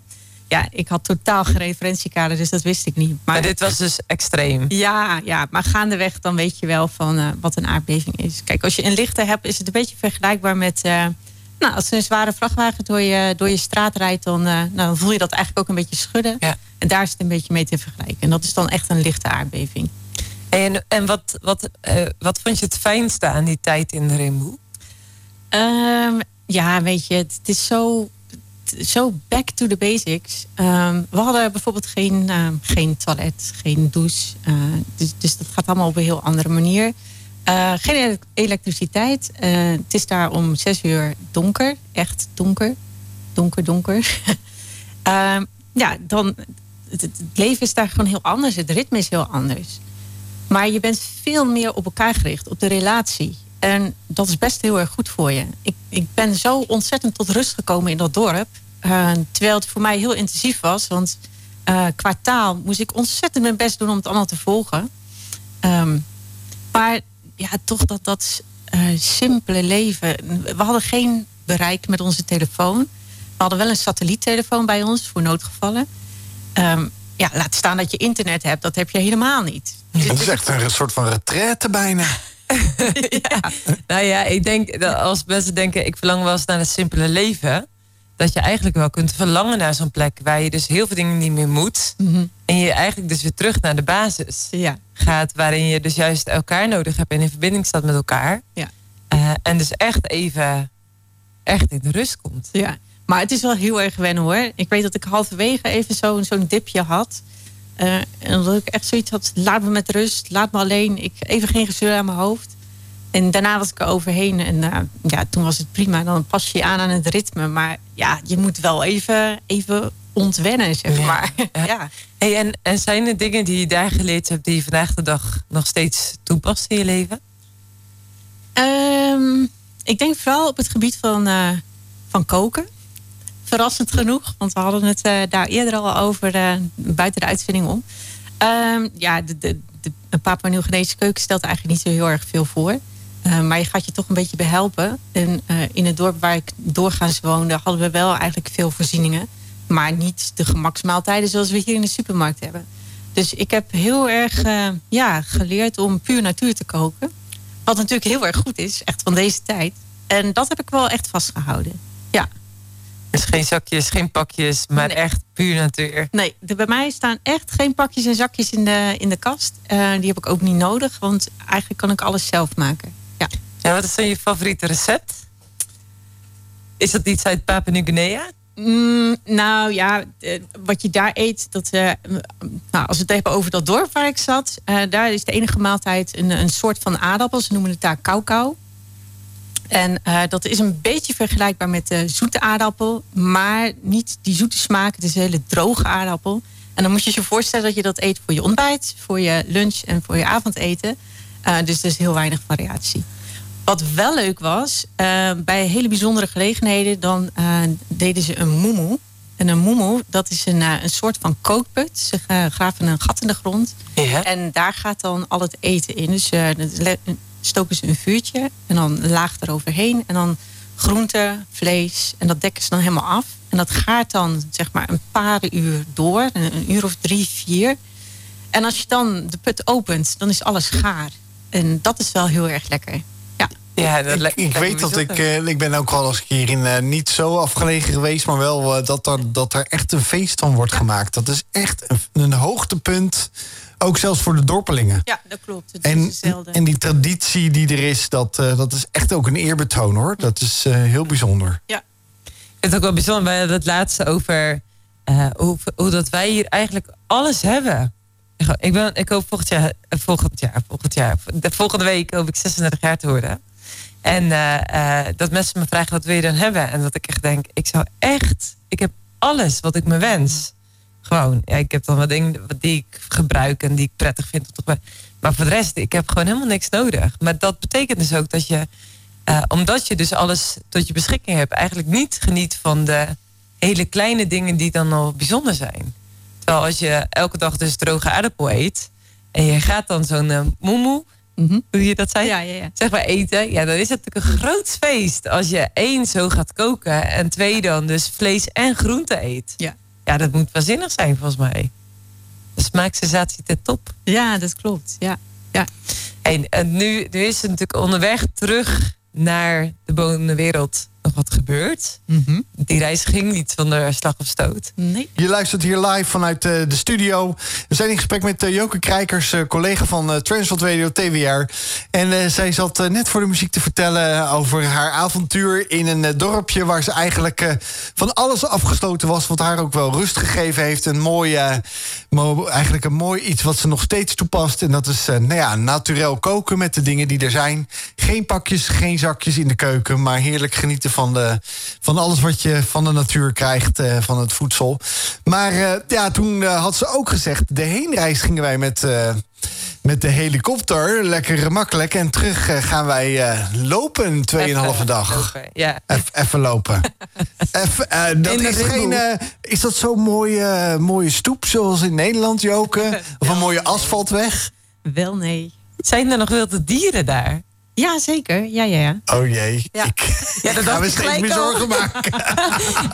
Ja, ik had totaal geen referentiekader, dus dat wist ik niet. Maar, maar dit was dus extreem. Ja, ja, maar gaandeweg dan weet je wel van uh, wat een aardbeving is. Kijk, als je een lichte hebt, is het een beetje vergelijkbaar met... Uh, Nou, als er een zware vrachtwagen door je, door je straat rijdt... Dan, uh, nou, dan voel je dat eigenlijk ook een beetje schudden. Ja. En daar is het een beetje mee te vergelijken. En dat is dan echt een lichte aardbeving. En, en wat, wat, uh, wat vond je het fijnste aan die tijd in de Rainbow? Um, ja, weet je, het, het is zo, zo back to the basics. Um, we hadden bijvoorbeeld geen, uh, geen toilet, geen douche. Uh, dus, dus dat gaat allemaal op een heel andere manier... Uh, geen elektriciteit. Uh, het is daar om zes uur donker. Echt donker. Donker, donker. uh, ja, dan... Het, het leven is daar gewoon heel anders. Het ritme is heel anders. Maar je bent veel meer op elkaar gericht. Op de relatie. En dat is best heel erg goed voor je. Ik, ik ben zo ontzettend tot rust gekomen in dat dorp. Uh, terwijl het voor mij heel intensief was. Want uh, qua taal moest ik ontzettend mijn best doen om het allemaal te volgen. Um, maar... Ja, toch dat, dat uh, simpele leven. We hadden geen bereik met onze telefoon. We hadden wel een satelliettelefoon bij ons voor noodgevallen. Um, ja, laat staan dat je internet hebt. Dat heb je helemaal niet. Het is echt een soort van retraite bijna. ja. Nou ja, ik denk dat als mensen denken... ik verlang wel eens naar het simpele leven... dat je eigenlijk wel kunt verlangen naar zo'n plek... waar je dus heel veel dingen niet meer moet... Mm-hmm. en je eigenlijk dus weer terug naar de basis ja. gaat... waarin je dus juist elkaar nodig hebt... en in verbinding staat met elkaar. Ja. Uh, en dus echt even echt in de rust komt. Ja, maar het is wel heel erg wennen hoor. Ik weet dat ik halverwege even zo, zo'n dipje had. Uh, en dat ik echt zoiets had, laat me met rust, laat me alleen. Ik, even geen gezeur aan mijn hoofd. En daarna was ik er overheen. En uh, ja, toen was het prima. Dan pas je je aan aan het ritme. Maar ja, je moet wel even, even ontwennen, zeg ja. maar. Ja. Ja. Hey, en, en zijn er dingen die je daar geleerd hebt die je vandaag de dag nog steeds toepast in je leven? Um, ik denk vooral op het gebied van, uh, van koken. Verrassend genoeg, want we hadden het uh, daar eerder al over, uh, buiten de uitvinding om. Um, ja, de, de, de Papua-Nieuw-Guineese keuken stelt eigenlijk niet zo heel erg veel voor. Uh, maar je gaat je toch een beetje behelpen. En uh, in het dorp waar ik doorgaans woonde, hadden we wel eigenlijk veel voorzieningen. Maar niet de gemaksmaaltijden zoals we hier in de supermarkt hebben. Dus ik heb heel erg uh, ja, geleerd om puur natuur te koken. Wat natuurlijk heel erg goed is, echt van deze tijd. En dat heb ik wel echt vastgehouden. Ja. Dus geen zakjes, geen pakjes, maar nee. Echt puur natuur. Nee, de, bij mij staan echt geen pakjes en zakjes in de, in de kast. Uh, die heb ik ook niet nodig, want eigenlijk kan ik alles zelf maken. Ja. En wat is dan je favoriete recept? Is dat iets uit Papua-Nieuw-Guinea? Mm, nou ja, wat je daar eet, dat, uh, nou, als we het hebben over dat dorp waar ik zat, uh, daar is de enige maaltijd een, een soort van aardappel. Ze noemen het daar kaukau. En uh, dat is een beetje vergelijkbaar met de zoete aardappel, maar niet die zoete smaak. Het is een hele droge aardappel. En dan moet je je voorstellen dat je dat eet voor je ontbijt, voor je lunch en voor je avondeten. Uh, dus er is heel weinig variatie. Wat wel leuk was, uh, bij hele bijzondere gelegenheden, dan uh, deden ze een moemoe. En een moemoe, dat is een, uh, een soort van kookput. Ze uh, graven een gat in de grond. Ja. En daar gaat dan al het eten in. Dus uh, stoken ze een vuurtje en dan laag eroverheen. En dan groente, vlees en dat dekken ze dan helemaal af. En dat gaat dan zeg maar een paar uur door, een uur of drie, vier. En als je dan de put opent, dan is alles gaar. En dat is wel heel erg lekker. Ja, dat ik, ik weet dat ik, uh, ik ben ook wel eens hierin uh, niet zo afgelegen geweest, maar wel uh, dat, er, dat er echt een feest van wordt ja. gemaakt. Dat is echt een, een hoogtepunt, ook zelfs voor de dorpelingen. Ja, dat klopt. Het en, is en die traditie die er is, dat, uh, dat is echt ook een eerbetoon hoor. Dat is uh, heel bijzonder. Ja. Het is ook wel bijzonder, bij dat laatste over uh, hoe, hoe dat wij hier eigenlijk alles hebben. Ik, ben, ik hoop volgend jaar, volgend jaar, volgend jaar, de volgende week hoop ik zesendertig jaar te worden. En uh, uh, dat mensen me vragen, wat wil je dan hebben? En dat ik echt denk, ik zou echt... Ik heb alles wat ik me wens. Gewoon, ja, ik heb dan wat dingen die ik gebruik en die ik prettig vind. Maar voor de rest, ik heb gewoon helemaal niks nodig. Maar dat betekent dus ook dat je... Uh, omdat je dus alles tot je beschikking hebt... eigenlijk niet geniet van de hele kleine dingen die dan al bijzonder zijn. Terwijl als je elke dag dus droge aardappel eet... en je gaat dan zo'n uh, moemoe... Mm-hmm. Hoe je dat zei? Ja, ja, ja. Zeg maar eten. Ja, dan is het natuurlijk een groot feest. Als je één zo gaat koken. En twee dan dus vlees en groente eet. Ja, ja dat moet waanzinnig zijn volgens mij. De smaaksensatie ten top. Ja, dat klopt. Ja, ja. En, en nu, nu is het natuurlijk onderweg terug naar de bonenwereld nog wat gebeurd. Mm-hmm. Die reis ging niet zonder slag of stoot. Nee. Je luistert hier live vanuit uh, de studio. We zijn in gesprek met uh, Joke Kreijkers, uh, collega van uh, Transworld Radio T W R. En uh, zij zat uh, net voor de muziek te vertellen over haar avontuur in een uh, dorpje waar ze eigenlijk uh, van alles afgesloten was, wat haar ook wel rust gegeven heeft. Een mooi, uh, mo- eigenlijk een mooi iets wat ze nog steeds toepast. En dat is uh, nou ja, naturel koken met de dingen die er zijn. Geen pakjes, geen zakjes in de keuken, maar heerlijk genieten van, de, van alles wat je van de natuur krijgt, uh, van het voedsel. Maar uh, ja, toen uh, had ze ook gezegd... de heenreis gingen wij met, uh, met de helikopter, lekker makkelijk... en terug uh, gaan wij uh, lopen, tweeënhalve dag. Lopen, ja. Eff, even lopen. Eff, uh, dat is, geen, uh, is dat zo'n mooie, uh, mooie stoep zoals in Nederland, Joke? Of een mooie asfaltweg? Wel, nee. Zijn er nog wilde dieren daar? Ja, zeker. Ja, ja, ja. Oh jee. Ja. Ik ja, dat ga me steeds meer zorgen maken.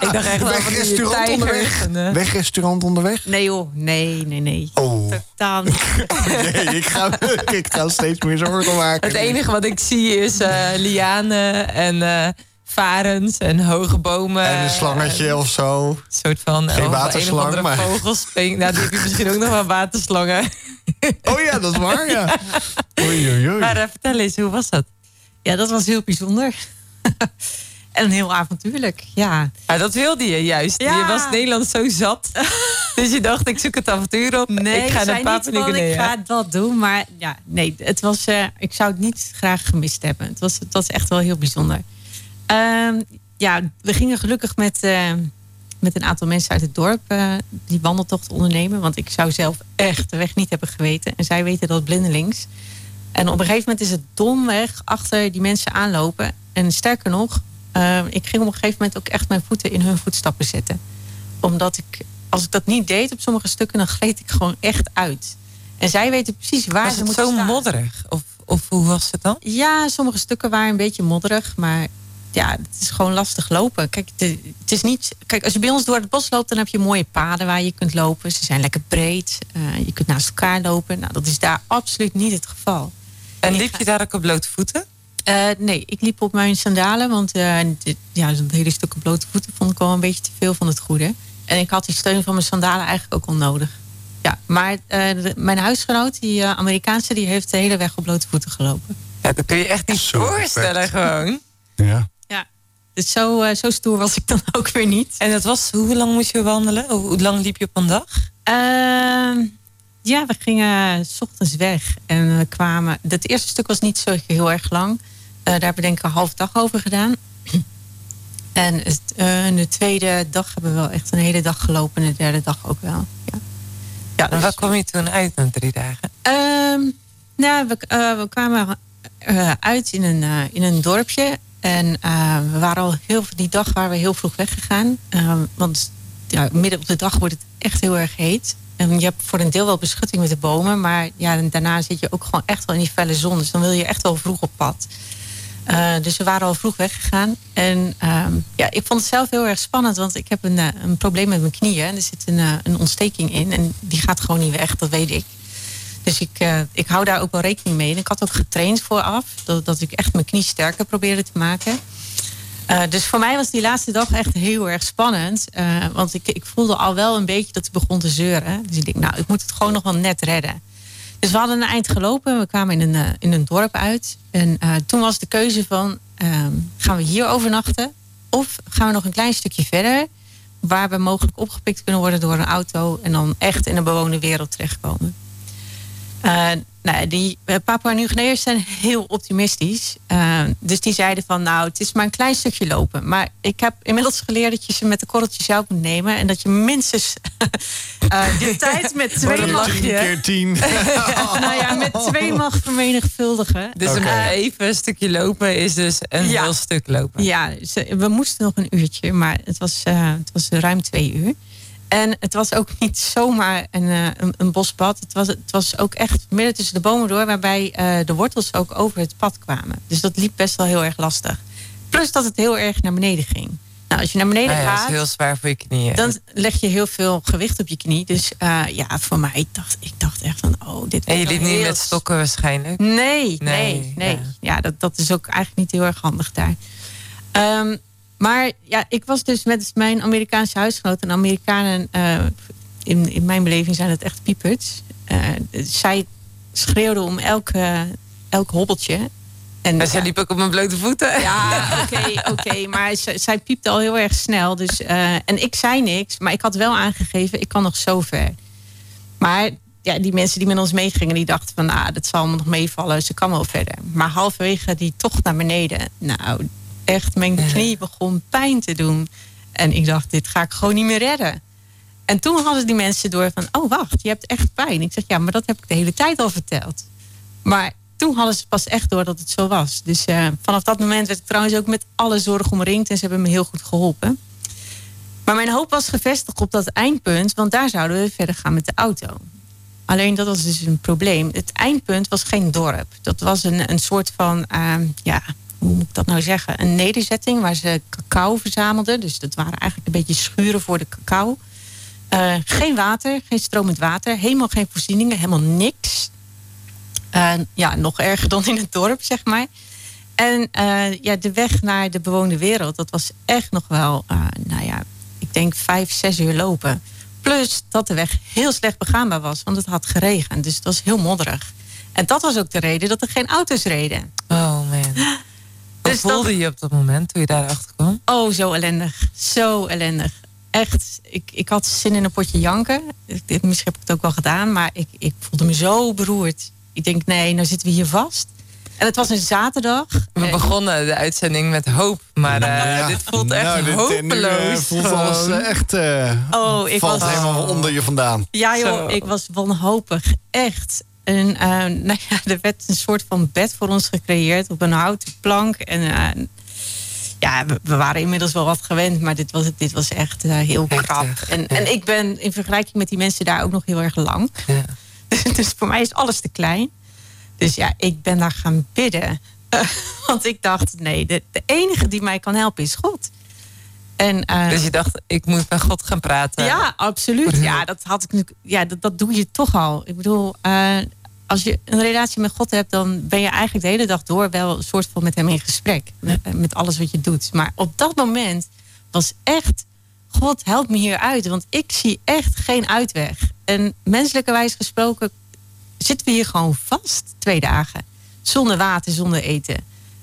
Ik dacht echt wegrestaurant onderweg. En, uh... Wegrestaurant onderweg? Nee joh. Nee, nee, nee. Oh. Totaal niet. Oh jee, ik ga, ik ga steeds meer zorgen maken. Het enige wat ik zie is uh, lianen en uh, varens en hoge bomen. En een slangetje en, of zo. Een soort van... Geen oh, waterslang, een maar... vogels. Nou, die heb je misschien ook nog wel waterslangen. Oh ja, dat is waar, ja. Oei, oei, oei. Maar uh, vertel eens, hoe was dat? Ja, dat was heel bijzonder. En heel avontuurlijk, ja. Ja, dat wilde je juist. Ja. Je was Nederland zo zat. Dus je dacht, ik zoek het avontuur op. Nee, ik ga naar Papua-Nieuw-Guinea. Ik ga dat doen, maar ja, nee, het was, uh, ik zou het niet graag gemist hebben. Het was, het was echt wel heel bijzonder. Uh, ja, we gingen gelukkig met, uh, met een aantal mensen uit het dorp uh, die wandeltocht ondernemen. Want ik zou zelf echt de weg niet hebben geweten. En zij weten dat blindelings. En op een gegeven moment is het domweg achter die mensen aanlopen. En sterker nog, uh, ik ging op een gegeven moment ook echt mijn voeten in hun voetstappen zetten. Omdat ik, als ik dat niet deed op sommige stukken, dan gleed ik gewoon echt uit. En zij weten precies waar ze moeten staan. Was het zo modderig? Of, of hoe was het dan? Ja, sommige stukken waren een beetje modderig. Maar ja, het is gewoon lastig lopen. Kijk, de, het is niet, kijk, als je bij ons door het bos loopt, dan heb je mooie paden waar je kunt lopen. Ze zijn lekker breed. Uh, je kunt naast elkaar lopen. Nou, dat is daar absoluut niet het geval. En liep je daar ook op blote voeten? Uh, nee, ik liep op mijn sandalen. Want uh, dit, ja, een hele stuk blote voeten vond ik wel een beetje te veel van het goede. En ik had die steun van mijn sandalen eigenlijk ook onnodig. Ja, maar uh, de, mijn huisgenoot, die uh, Amerikaanse, die heeft de hele weg op blote voeten gelopen. Ja, dat kun je echt niet zo voorstellen gewoon. Ja. Ja, dus zo, uh, zo stoer was ik dan ook weer niet. En dat was, hoe lang moest je wandelen? Hoe lang liep je op een dag? Uh, Ja, we gingen 's ochtends weg en we kwamen... Het eerste stuk was niet zo heel erg lang. Uh, daar hebben we denk ik een half dag over gedaan. En het, uh, de tweede dag hebben we wel echt een hele dag gelopen. En de derde dag ook wel. Ja, ja, en waar kwam je toen uit na drie dagen? Uh, nou, we, uh, we kwamen uh, uit in een, uh, in een dorpje. En uh, we waren al heel, die dag waren we heel vroeg weggegaan. Uh, want ja, midden op de dag wordt het echt heel erg heet. En je hebt voor een deel wel beschutting met de bomen. Maar ja, daarna zit je ook gewoon echt wel in die felle zon. Dus dan wil je echt wel vroeg op pad. Uh, dus we waren al vroeg weggegaan. En um, ja, ik vond het zelf heel erg spannend. Want ik heb een, uh, een probleem met mijn knieën. En er zit een, uh, een ontsteking in. En die gaat gewoon niet weg, dat weet ik. Dus ik, uh, ik hou daar ook wel rekening mee. En ik had ook getraind vooraf. Dat, dat ik echt mijn knie sterker probeerde te maken. Uh, dus voor mij was die laatste dag echt heel erg spannend. Uh, want ik, ik voelde al wel een beetje dat ik begon te zeuren. Dus ik dacht, nou, ik moet het gewoon nog wel net redden. Dus we hadden een eind gelopen. We kwamen in een, in een dorp uit. En uh, toen was de keuze van, uh, gaan we hier overnachten? Of gaan we nog een klein stukje verder? Waar we mogelijk opgepikt kunnen worden door een auto. En dan echt in een bewoonde wereld terechtkomen. Uh, Nou, die Papua-Nieuw-Guinea's zijn heel optimistisch. Uh, dus die zeiden van, nou, het is maar een klein stukje lopen. Maar ik heb inmiddels geleerd dat je ze met de korreltjes uit moet nemen. En dat je minstens uh, de tijd met twee mag... tien keer tien Nou ja, met twee mag vermenigvuldigen. Dus okay. uh, even een stukje lopen is dus een ja. heel stuk lopen. Ja, we moesten nog een uurtje, maar het was, uh, het was ruim twee uur. En het was ook niet zomaar een, een, een bospad. Het was, het was ook echt midden tussen de bomen door... waarbij uh, de wortels ook over het pad kwamen. Dus dat liep best wel heel erg lastig. Plus dat het heel erg naar beneden ging. Nou, als je naar beneden ah ja, gaat... dat is heel zwaar voor je knieën. Dan leg je heel veel gewicht op je knie. Dus uh, ja, voor mij dacht ik dacht echt van... oh, dit en je liep niet met stokken waarschijnlijk? Nee, nee, nee. nee. Ja, ja dat, dat is ook eigenlijk niet heel erg handig daar. Um, Maar ja, ik was dus met mijn Amerikaanse huisgenoot. En Amerikanen, uh, in, in mijn beleving zijn dat echt pieperts. Uh, zij schreeuwden om elk, uh, elk hobbeltje. En maar zij ja, liep ook op mijn blote voeten. Ja, oké, okay, okay, maar zij, zij piepte al heel erg snel. Dus, uh, en ik zei niks, maar ik had wel aangegeven, ik kan nog zo ver. Maar ja, die mensen die met ons meegingen, die dachten van... ah, dat zal me nog meevallen, ze kan wel verder. Maar halverwege die tocht naar beneden, nou... echt, mijn knie begon pijn te doen. En ik dacht, dit ga ik gewoon niet meer redden. En toen hadden die mensen door van... oh, wacht, je hebt echt pijn. Ik zeg, ja, maar dat heb ik de hele tijd al verteld. Maar toen hadden ze pas echt door dat het zo was. Dus uh, vanaf dat moment werd ik trouwens ook met alle zorg omringd. En ze hebben me heel goed geholpen. Maar mijn hoop was gevestigd op dat eindpunt. Want daar zouden we verder gaan met de auto. Alleen dat was dus een probleem. Het eindpunt was geen dorp. Dat was een, een soort van... Uh, ja. hoe moet ik dat nou zeggen, een nederzetting waar ze cacao verzamelden. Dus dat waren eigenlijk een beetje schuren voor de cacao. Uh, geen water, geen stromend water, helemaal geen voorzieningen, helemaal niks. Uh, ja, nog erger dan in het dorp, zeg maar. En uh, ja, de weg naar de bewoonde wereld, dat was echt nog wel, uh, nou ja, ik denk vijf, zes uur lopen. Plus dat de weg heel slecht begaanbaar was, want het had geregend. Dus het was heel modderig. En dat was ook de reden dat er geen auto's reden. Oh man. Hoe dus voelde dat... je op dat moment toen je daarachter kwam? Oh, zo ellendig. Zo ellendig. Echt, ik, ik had zin in een potje janken. Dit, misschien heb ik het ook wel gedaan, maar ik, ik voelde me zo beroerd. Ik denk, nee, nou zitten we hier vast. En het was een zaterdag. We begonnen de uitzending met hoop, maar uh, nou, ja. dit voelt echt nou, dit, hopeloos. Nu, uh, voelt alles uh, echt, uh, oh, ik valt was, helemaal oh. onder je vandaan. Ja joh, zo. Ik was wanhopig, echt. En uh, nou ja, er werd een soort van bed voor ons gecreëerd op een houten plank. En uh, ja, we, we waren inmiddels wel wat gewend, maar dit was, dit was echt uh, heel krap. En, ja. en ik ben in vergelijking met die mensen daar ook nog heel erg lang. Ja. Dus voor mij is alles te klein. Dus ja, ik ben daar gaan bidden. Uh, want ik dacht, nee, de, de enige die mij kan helpen is God. En, uh, dus je dacht, ik moet met God gaan praten. Ja, absoluut. Ja, dat, had ik nu, ja, dat, dat doe je toch al. Ik bedoel, uh, als je een relatie met God hebt... dan ben je eigenlijk de hele dag door wel een soort van met hem in gesprek. Met, met alles wat je doet. Maar op dat moment was echt... God, help me hieruit. Want ik zie echt geen uitweg. En menselijkerwijs gesproken... zitten we hier gewoon vast twee dagen. Zonder water, zonder eten.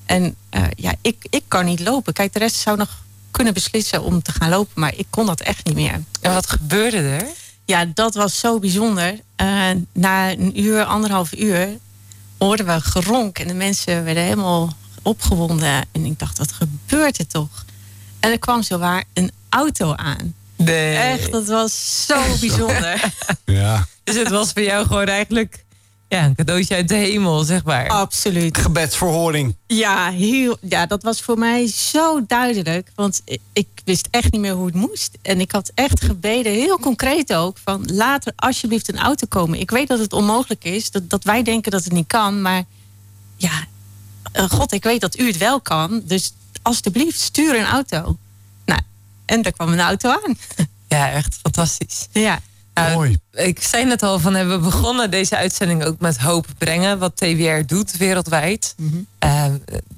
En uh, ja, ik, ik kan niet lopen. Kijk, de rest zou nog kunnen beslissen om te gaan lopen. Maar ik kon dat echt niet meer. En wat gebeurde er? Ja, dat was zo bijzonder. Uh, na een uur, anderhalf uur... hoorden we geronk. En de mensen werden helemaal opgewonden. En ik dacht, wat gebeurt er toch? En er kwam zowaar een auto aan. Nee. Echt, dat was zo bijzonder. Ja. Dus het was voor jou gewoon eigenlijk... ja, een cadeautje uit de hemel, zeg maar. Absoluut. Gebedsverhoring. Ja, heel, ja, dat was voor mij zo duidelijk. Want ik, ik wist echt niet meer hoe het moest. En ik had echt gebeden, heel concreet ook... van laat er alsjeblieft een auto komen. Ik weet dat het onmogelijk is. Dat, dat wij denken dat het niet kan. Maar ja, uh, God, ik weet dat u het wel kan. Dus alsjeblieft, stuur een auto. Nou, en daar kwam een auto aan. Ja, echt fantastisch. Ja. Uh, Mooi. Ik zei net al, van hebben we begonnen deze uitzending ook met hoop brengen. Wat T W R doet wereldwijd. Mm-hmm. Uh,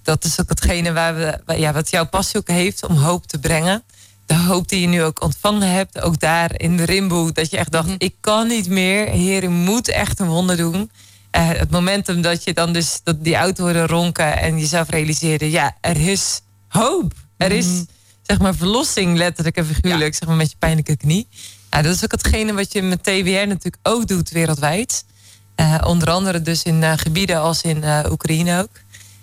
dat is ook hetgene waar we, ja, wat jouw passie ook heeft om hoop te brengen. De hoop die je nu ook ontvangen hebt. Ook daar in de Rimboe. Dat je echt dacht, mm-hmm. ik kan niet meer. Heer, u moet echt een wonder doen. Uh, het momentum dat je dan dus dat die auto hoorde ronken. En jezelf realiseerde, ja, er is hoop. Er mm-hmm. is, zeg maar, verlossing letterlijk en figuurlijk. Ja. Zeg maar met je pijnlijke knie. Ja, dat is ook hetgene wat je met T W R natuurlijk ook doet wereldwijd. Uh, onder andere dus in uh, gebieden als in uh, Oekraïne ook.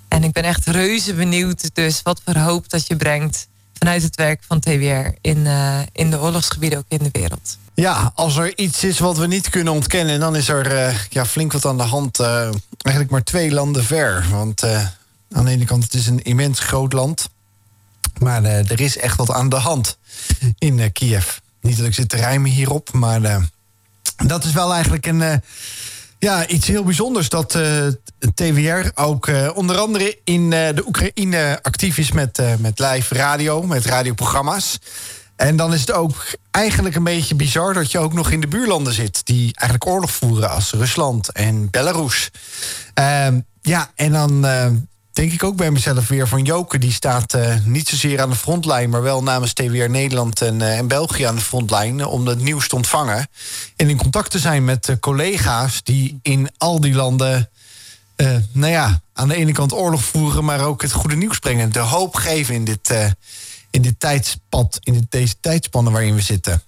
En ik ben echt reuze benieuwd dus wat voor hoop dat je brengt... vanuit het werk van T W R in, uh, in de oorlogsgebieden ook in de wereld. Ja, als er iets is wat we niet kunnen ontkennen... dan is er uh, ja, flink wat aan de hand. Uh, eigenlijk maar twee landen ver. Want uh, aan de ene kant het is een immens groot land. Maar uh, er is echt wat aan de hand in uh, Kiev. Niet dat ik zit te rijmen hierop, maar uh, dat is wel eigenlijk een, uh, ja, iets heel bijzonders... dat uh, T W R ook uh, onder andere in uh, de Oekraïne actief is met, uh, met live radio, met radioprogramma's. En dan is het ook eigenlijk een beetje bizar dat je ook nog in de buurlanden zit... die eigenlijk oorlog voeren als Rusland en Belarus. Uh, ja, en dan... Uh, denk ik ook bij mezelf weer van Joke. Die staat uh, niet zozeer aan de frontlijn... maar wel namens T W R Nederland en, uh, en België aan de frontlijn... om dat nieuws te ontvangen. En in contact te zijn met uh, collega's die in al die landen... Uh, nou ja, aan de ene kant oorlog voeren... maar ook het goede nieuws brengen. De hoop geven in dit, uh, in dit tijdspad, in dit, deze tijdspannen waarin we zitten.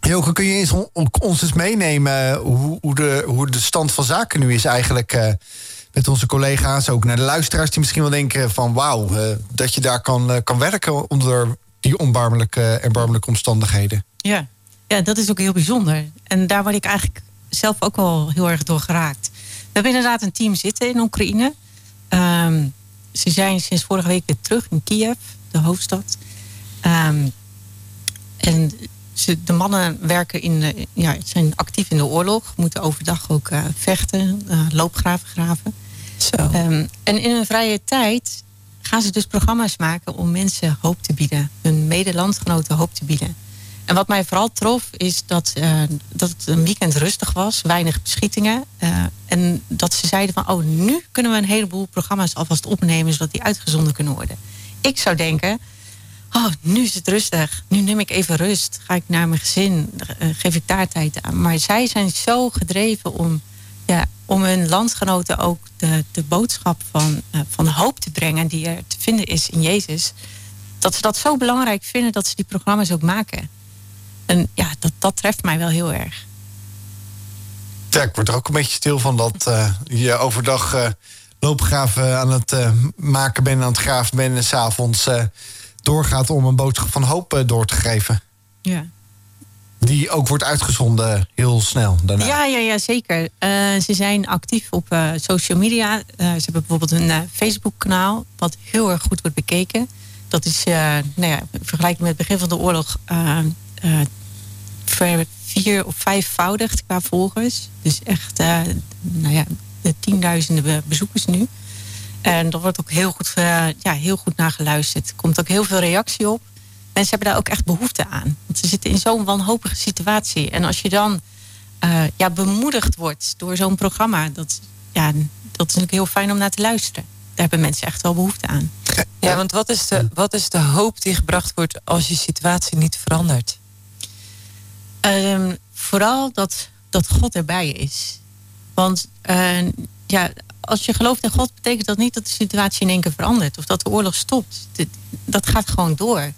Joke, kun je eens on- ons eens meenemen... Hoe, hoe, de, hoe de stand van zaken nu is eigenlijk... Uh, met onze collega's, ook naar de luisteraars... die misschien wel denken van wauw, uh, dat je daar kan, uh, kan werken... onder die onbarmelijke, uh, erbarmelijke omstandigheden. Ja. ja, dat is ook heel bijzonder. En daar word ik eigenlijk zelf ook wel heel erg door geraakt. We hebben inderdaad een team zitten in Oekraïne. Um, ze zijn sinds vorige week weer terug in Kiev, de hoofdstad. Um, en ze, de mannen werken in de, ja, zijn actief in de oorlog. Moeten overdag ook uh, vechten, uh, loopgraven graven. Zo. Um, en in hun vrije tijd gaan ze dus programma's maken... om mensen hoop te bieden. Hun medelandgenoten hoop te bieden. En wat mij vooral trof is dat, uh, dat het een weekend rustig was. Weinig beschietingen. Uh, en dat ze zeiden van... oh, nu kunnen we een heleboel programma's alvast opnemen... zodat die uitgezonden kunnen worden. Ik zou denken... oh, nu is het rustig. Nu neem ik even rust. Ga ik naar mijn gezin. Geef ik daar tijd aan. Maar zij zijn zo gedreven om, ja, om hun landgenoten ook de, de boodschap van, uh, van hoop te brengen die er te vinden is in Jezus, dat ze dat zo belangrijk vinden dat ze die programma's ook maken. En ja, dat, dat treft mij wel heel erg. Ja, ik word er ook een beetje stil van dat uh, je overdag uh, loopgraven aan het uh, maken bent, aan het graven bent en s'avonds uh, doorgaat om een boodschap van hoop uh, door te geven. Ja. Die ook wordt uitgezonden heel snel daarna. Ja, ja, ja zeker. Uh, ze zijn actief op uh, social media. Uh, ze hebben bijvoorbeeld een uh, Facebook-kanaal wat heel erg goed wordt bekeken. Dat is, uh, nou ja, vergelijking met het begin van de oorlog, Uh, uh, vier of vijfvoudigd qua volgers. Dus echt, uh, nou ja, tienduizenden bezoekers nu. En er wordt ook heel goed, uh, ja, heel goed naar geluisterd. Er komt ook heel veel reactie op. Mensen hebben daar ook echt behoefte aan. Want ze zitten in zo'n wanhopige situatie. En als je dan uh, ja, bemoedigd wordt door zo'n programma, dat, ja, dat is natuurlijk heel fijn om naar te luisteren. Daar hebben mensen echt wel behoefte aan. Ja, want wat is de, wat is de hoop die gebracht wordt als je situatie niet verandert? Um, vooral dat, dat God erbij is. Want uh, ja, als je gelooft in God, betekent dat niet dat de situatie in één keer verandert. Of dat de oorlog stopt. Dit, dat gaat gewoon door.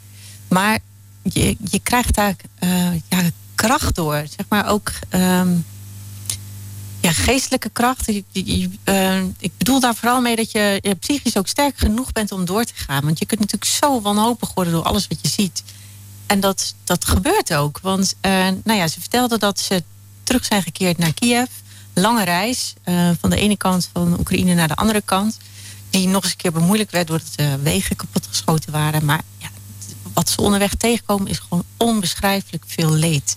Maar je, je krijgt daar uh, ja, kracht door. Zeg maar ook um, ja, geestelijke kracht. Je, je, uh, ik bedoel daar vooral mee dat je, je psychisch ook sterk genoeg bent om door te gaan. Want je kunt natuurlijk zo wanhopig worden door alles wat je ziet. En dat, dat gebeurt ook. Want uh, nou ja, ze vertelden dat ze terug zijn gekeerd naar Kiev. Lange reis. Uh, van de ene kant van Oekraïne naar de andere kant. Die nog eens een keer bemoeilijkt werd doordat de wegen kapotgeschoten waren. Maar ja, wat ze onderweg tegenkomen is gewoon onbeschrijfelijk veel leed.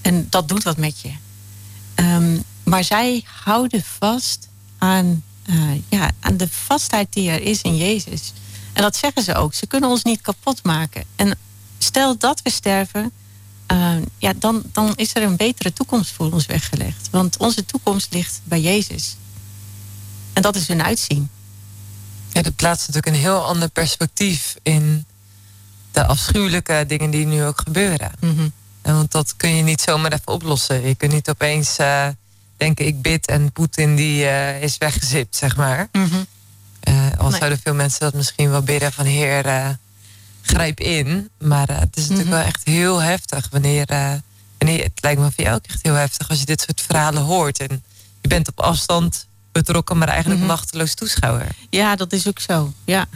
En dat doet wat met je. Um, maar zij houden vast aan, uh, ja, aan de vastheid die er is in Jezus. En dat zeggen ze ook. Ze kunnen ons niet kapot maken. En stel dat we sterven, uh, ja, dan, dan is er een betere toekomst voor ons weggelegd. Want onze toekomst ligt bij Jezus. En dat is hun uitzien. Ja, dat plaatst natuurlijk een heel ander perspectief in de afschuwelijke dingen die nu ook gebeuren. Mm-hmm. En want dat kun je niet zomaar even oplossen. Je kunt niet opeens uh, denken, ik bid en Poetin die uh, is weggezipt, zeg maar. Mm-hmm. uh, al nee. zouden veel mensen dat misschien wel bidden van Heer, Uh, grijp in, maar uh, het is natuurlijk mm-hmm. wel echt heel heftig. Wanneer, uh, wanneer, het lijkt me voor jou ook echt heel heftig als je dit soort verhalen hoort. En je bent op afstand betrokken, maar eigenlijk mm-hmm. machteloos toeschouwer. Ja, dat is ook zo. Ja,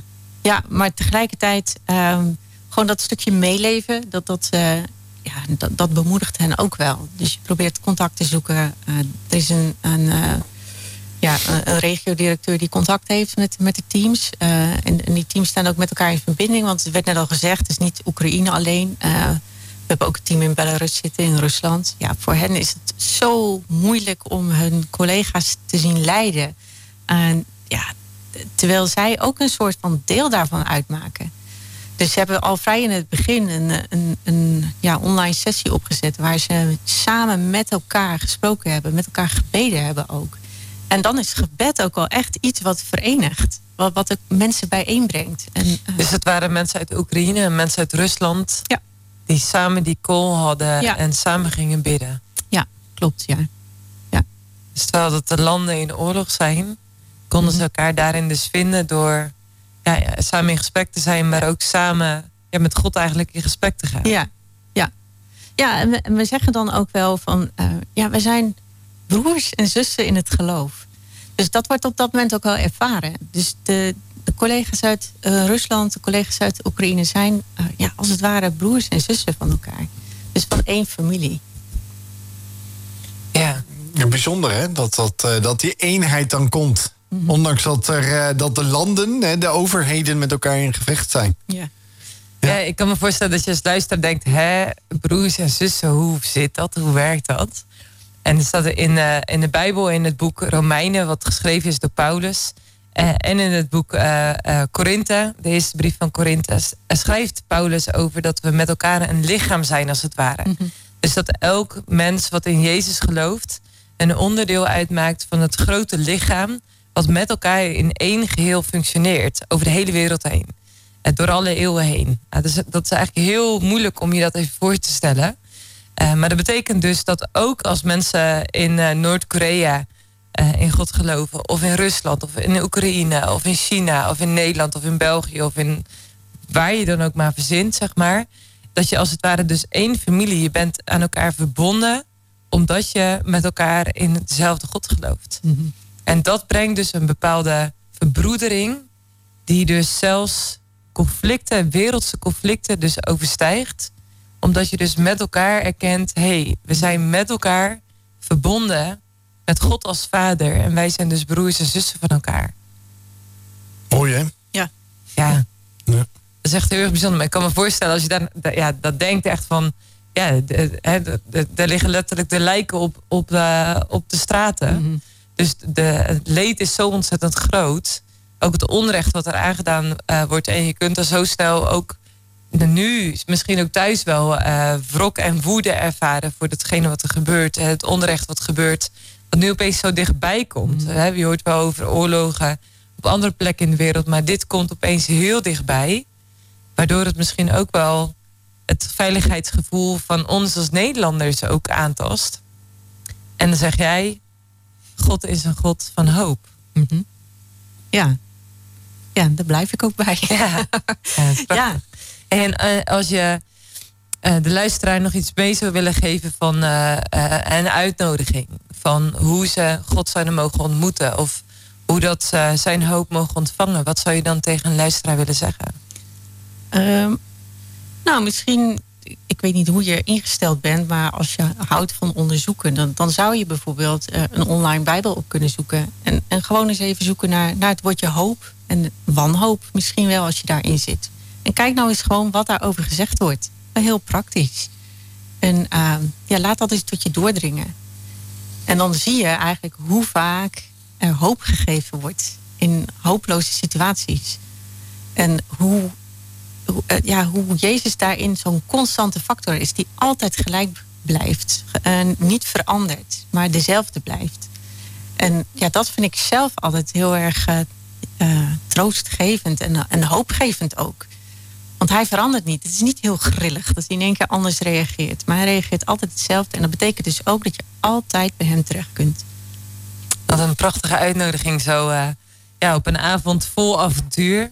ja maar tegelijkertijd um, gewoon dat stukje meeleven, dat, dat, uh, ja, dat, dat bemoedigt hen ook wel. Dus je probeert contact te zoeken. Uh, er is een, een, uh, ja, een, een regiodirecteur die contact heeft met, met de teams. Uh, en, en die teams staan ook met elkaar in verbinding. Want het werd net al gezegd, het is niet Oekraïne alleen. Uh, we hebben ook een team in Belarus zitten, in Rusland. Ja, voor hen is het zo moeilijk om hun collega's te zien lijden. Uh, ja, terwijl zij ook een soort van deel daarvan uitmaken. Dus ze hebben al vrij in het begin een, een, een ja, online sessie opgezet, waar ze samen met elkaar gesproken hebben, met elkaar gebeden hebben ook. En dan is gebed ook wel echt iets wat verenigt. Wat, wat de mensen bijeenbrengt. En, uh... Dus het waren mensen uit Oekraïne en mensen uit Rusland. Ja. Die samen die call hadden ja. en samen gingen bidden. Ja, klopt. Ja. Ja. Dus terwijl dat de landen in oorlog zijn, konden mm-hmm. ze elkaar daarin dus vinden door ja, ja, samen in gesprek te zijn. Maar ook samen ja, met God eigenlijk in gesprek te gaan. Ja, ja. ja en, we, en we zeggen dan ook wel van, Uh, ja, we zijn broers en zussen in het geloof. Dus dat wordt op dat moment ook wel ervaren. Dus de, de collega's uit uh, Rusland, de collega's uit Oekraïne zijn uh, ja, als het ware broers en zussen van elkaar. Dus van één familie. Ja, ja bijzonder hè, dat, dat, uh, dat die eenheid dan komt. Mm-hmm. Ondanks dat, er, uh, dat de landen, hè, de overheden met elkaar in gevecht zijn. Ja. Ja. ja, ik kan me voorstellen dat je als luisteraar denkt, hè, broers en zussen, hoe zit dat? Hoe werkt dat? En dat staat er in, uh, in de Bijbel, in het boek Romeinen, wat geschreven is door Paulus. Uh, en in het boek uh, uh, Korinthe, de eerste brief van Korinthe, schrijft Paulus over dat we met elkaar een lichaam zijn, als het ware. Mm-hmm. Dus dat elk mens wat in Jezus gelooft een onderdeel uitmaakt van het grote lichaam, wat met elkaar in één geheel functioneert, over de hele wereld heen. Uh, door alle eeuwen heen. Uh, dus dat is eigenlijk heel moeilijk om je dat even voor te stellen. Uh, maar dat betekent dus dat ook als mensen in uh, Noord-Korea uh, in God geloven. Of in Rusland, of in Oekraïne, of in China, of in Nederland, of in België, of in waar je dan ook maar verzint, zeg maar. Dat je als het ware dus één familie, je bent aan elkaar verbonden, omdat je met elkaar in hetzelfde God gelooft. Mm-hmm. En dat brengt dus een bepaalde verbroedering, die dus zelfs conflicten, wereldse conflicten, dus overstijgt. Omdat je dus met elkaar erkent, hey, we zijn met elkaar verbonden met God als vader. En wij zijn dus broers en zussen van elkaar. Mooi, hè? Ja. Ja. Nee. Dat is echt heel erg bijzonder. Maar ik kan me voorstellen, als je daar, ja, dat denkt echt van, ja, daar liggen letterlijk de lijken op, op, uh, op de straten. Mm-hmm. Dus de, het leed is zo ontzettend groot. Ook het onrecht wat er aangedaan uh, wordt. En je kunt er zo snel ook nu, misschien ook thuis wel, uh, wrok en woede ervaren voor datgene wat er gebeurt. Het onrecht wat gebeurt, wat nu opeens zo dichtbij komt. Mm. Je hoort wel over oorlogen op andere plekken in de wereld, maar dit komt opeens heel dichtbij. Waardoor het misschien ook wel het veiligheidsgevoel van ons als Nederlanders ook aantast. En dan zeg jij, God is een God van hoop. Mm-hmm. Ja. Ja, daar blijf ik ook bij. Ja, ja, ja. En uh, als je uh, de luisteraar nog iets mee zou willen geven van uh, uh, een uitnodiging. Van hoe ze God zouden mogen ontmoeten. Of hoe dat ze uh, zijn hoop mogen ontvangen. Wat zou je dan tegen een luisteraar willen zeggen? Um, nou, misschien, ik weet niet hoe je ingesteld bent, maar als je houdt van onderzoeken, dan, dan zou je bijvoorbeeld uh, een online Bijbel op kunnen zoeken. En, en gewoon eens even zoeken naar, naar het woordje hoop en wanhoop, misschien wel, als je daarin zit. En kijk nou eens gewoon wat daarover gezegd wordt. Heel praktisch. En uh, ja, laat dat eens tot je doordringen. En dan zie je eigenlijk hoe vaak er hoop gegeven wordt in hopeloze situaties. En hoe, ja, hoe Jezus daarin zo'n constante factor is, die altijd gelijk blijft. En niet verandert, maar dezelfde blijft. En ja, dat vind ik zelf altijd heel erg uh, troostgevend en, en hoopgevend ook. Want hij verandert niet. Het is niet heel grillig dat hij in één keer anders reageert. Maar hij reageert altijd hetzelfde. En dat betekent dus ook dat je altijd bij hem terecht kunt. Wat een prachtige uitnodiging zo. Uh, ja, op een avond vol avontuur.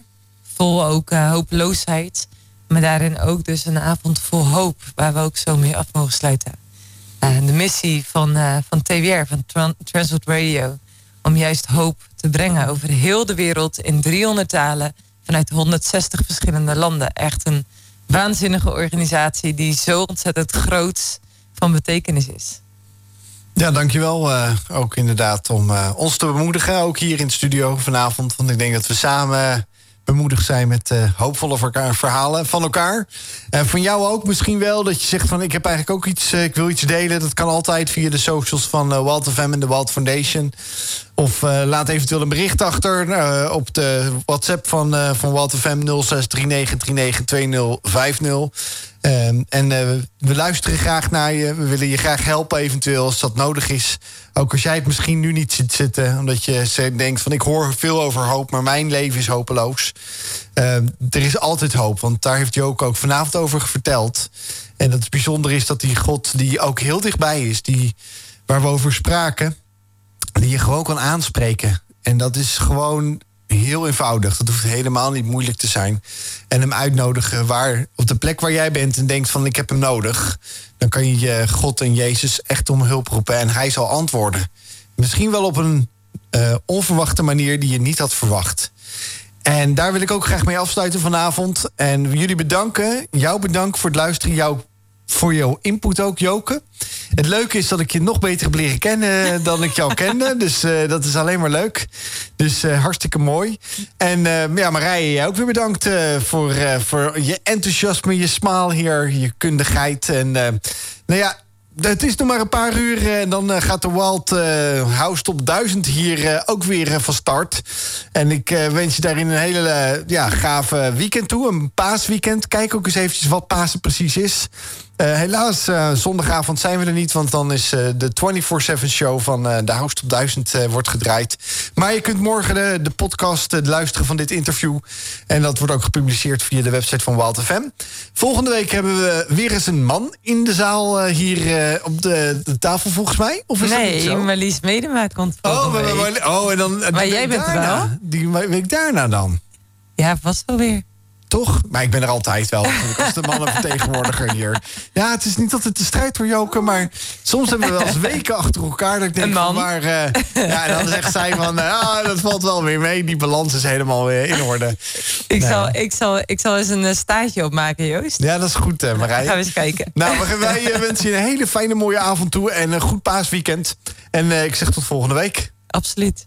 Vol ook uh, hopeloosheid. Maar daarin ook dus een avond vol hoop. Waar we ook zo mee af mogen sluiten. Uh, de missie van, uh, van T W R, van Tran- Transworld Radio. Om juist hoop te brengen over heel de wereld in driehonderd talen. Vanuit honderdzestig verschillende landen. Echt een waanzinnige organisatie die zo ontzettend groot van betekenis is. Ja, dankjewel uh, ook inderdaad om uh, ons te bemoedigen. Ook hier in de studio vanavond. Want ik denk dat we samen bemoedigd zijn met uh, hoopvolle verka- verhalen van elkaar. Uh, van jou ook misschien wel. Dat je zegt van ik heb eigenlijk ook iets, uh, ik wil iets delen. Dat kan altijd via de socials van uh, Wild F M en de Wild Foundation. Of uh, laat eventueel een bericht achter uh, op de WhatsApp van, uh, van Wild F M nul zes drie negen drie negen twee nul vijf nul. Uh, en uh, we luisteren graag naar je. We willen je graag helpen eventueel als dat nodig is. Ook als jij het misschien nu niet ziet zitten. Omdat je denkt van ik hoor veel over hoop, maar mijn leven is hopeloos. Uh, er is altijd hoop, want daar heeft Joke ook vanavond over verteld. En dat het bijzonder is dat die God die ook heel dichtbij is, die, waar we over spraken, die je gewoon kan aanspreken. En dat is gewoon heel eenvoudig. Dat hoeft helemaal niet moeilijk te zijn. En hem uitnodigen waar, op de plek waar jij bent en denkt van ik heb hem nodig. Dan kan je God en Jezus echt om hulp roepen. En hij zal antwoorden. Misschien wel op een uh, onverwachte manier die je niet had verwacht. En daar wil ik ook graag mee afsluiten vanavond. En jullie bedanken. Jou bedankt voor het luisteren. Jou voor jouw input ook, Joke. Het leuke is dat ik je nog beter heb leren kennen dan ik jou kende. Dus uh, dat is alleen maar leuk. Dus uh, hartstikke mooi. En uh, ja, Marije, jij ook weer bedankt uh, voor, uh, voor je enthousiasme, je smile hier, je kundigheid. En uh, nou ja, het is nog maar een paar uur en dan gaat de Wild uh, House Top duizend hier uh, ook weer uh, van start. En ik uh, wens je daarin een hele uh, ja, gave weekend toe, een paasweekend. Kijk ook eens eventjes wat Pasen precies is. Uh, helaas, uh, zondagavond zijn we er niet, want dan is uh, de vierentwintig zeven show van uh, de House Top duizend uh, wordt gedraaid. Maar je kunt morgen de, de podcast uh, luisteren van dit interview. En dat wordt ook gepubliceerd via de website van Wild F M. Volgende week hebben we weer eens een man in de zaal uh, hier uh, op de, de tafel, volgens mij. Of is nee, dat niet zo? Marlies Medema komt volgende oh, maar, maar, oh, en dan, maar dan jij bent daarna, er wel? Die week daarna dan. Ja, vast wel weer. Toch? Maar ik ben er altijd wel. Als de mannenvertegenwoordiger hier. Ja, het is niet altijd de strijd voor Joke, maar soms hebben we wel eens weken achter elkaar. Dat ik denk, van, maar uh, ja, dan zegt zij van, ah, dat valt wel weer mee. Die balans is helemaal weer in orde. Ik, nou. zal, ik, zal, ik zal eens een staartje opmaken, Joost. Ja, dat is goed, Marije. Dan gaan we eens kijken. Nou, maar wij wensen je een hele fijne, mooie avond toe en een goed paasweekend. En uh, ik zeg tot volgende week. Absoluut.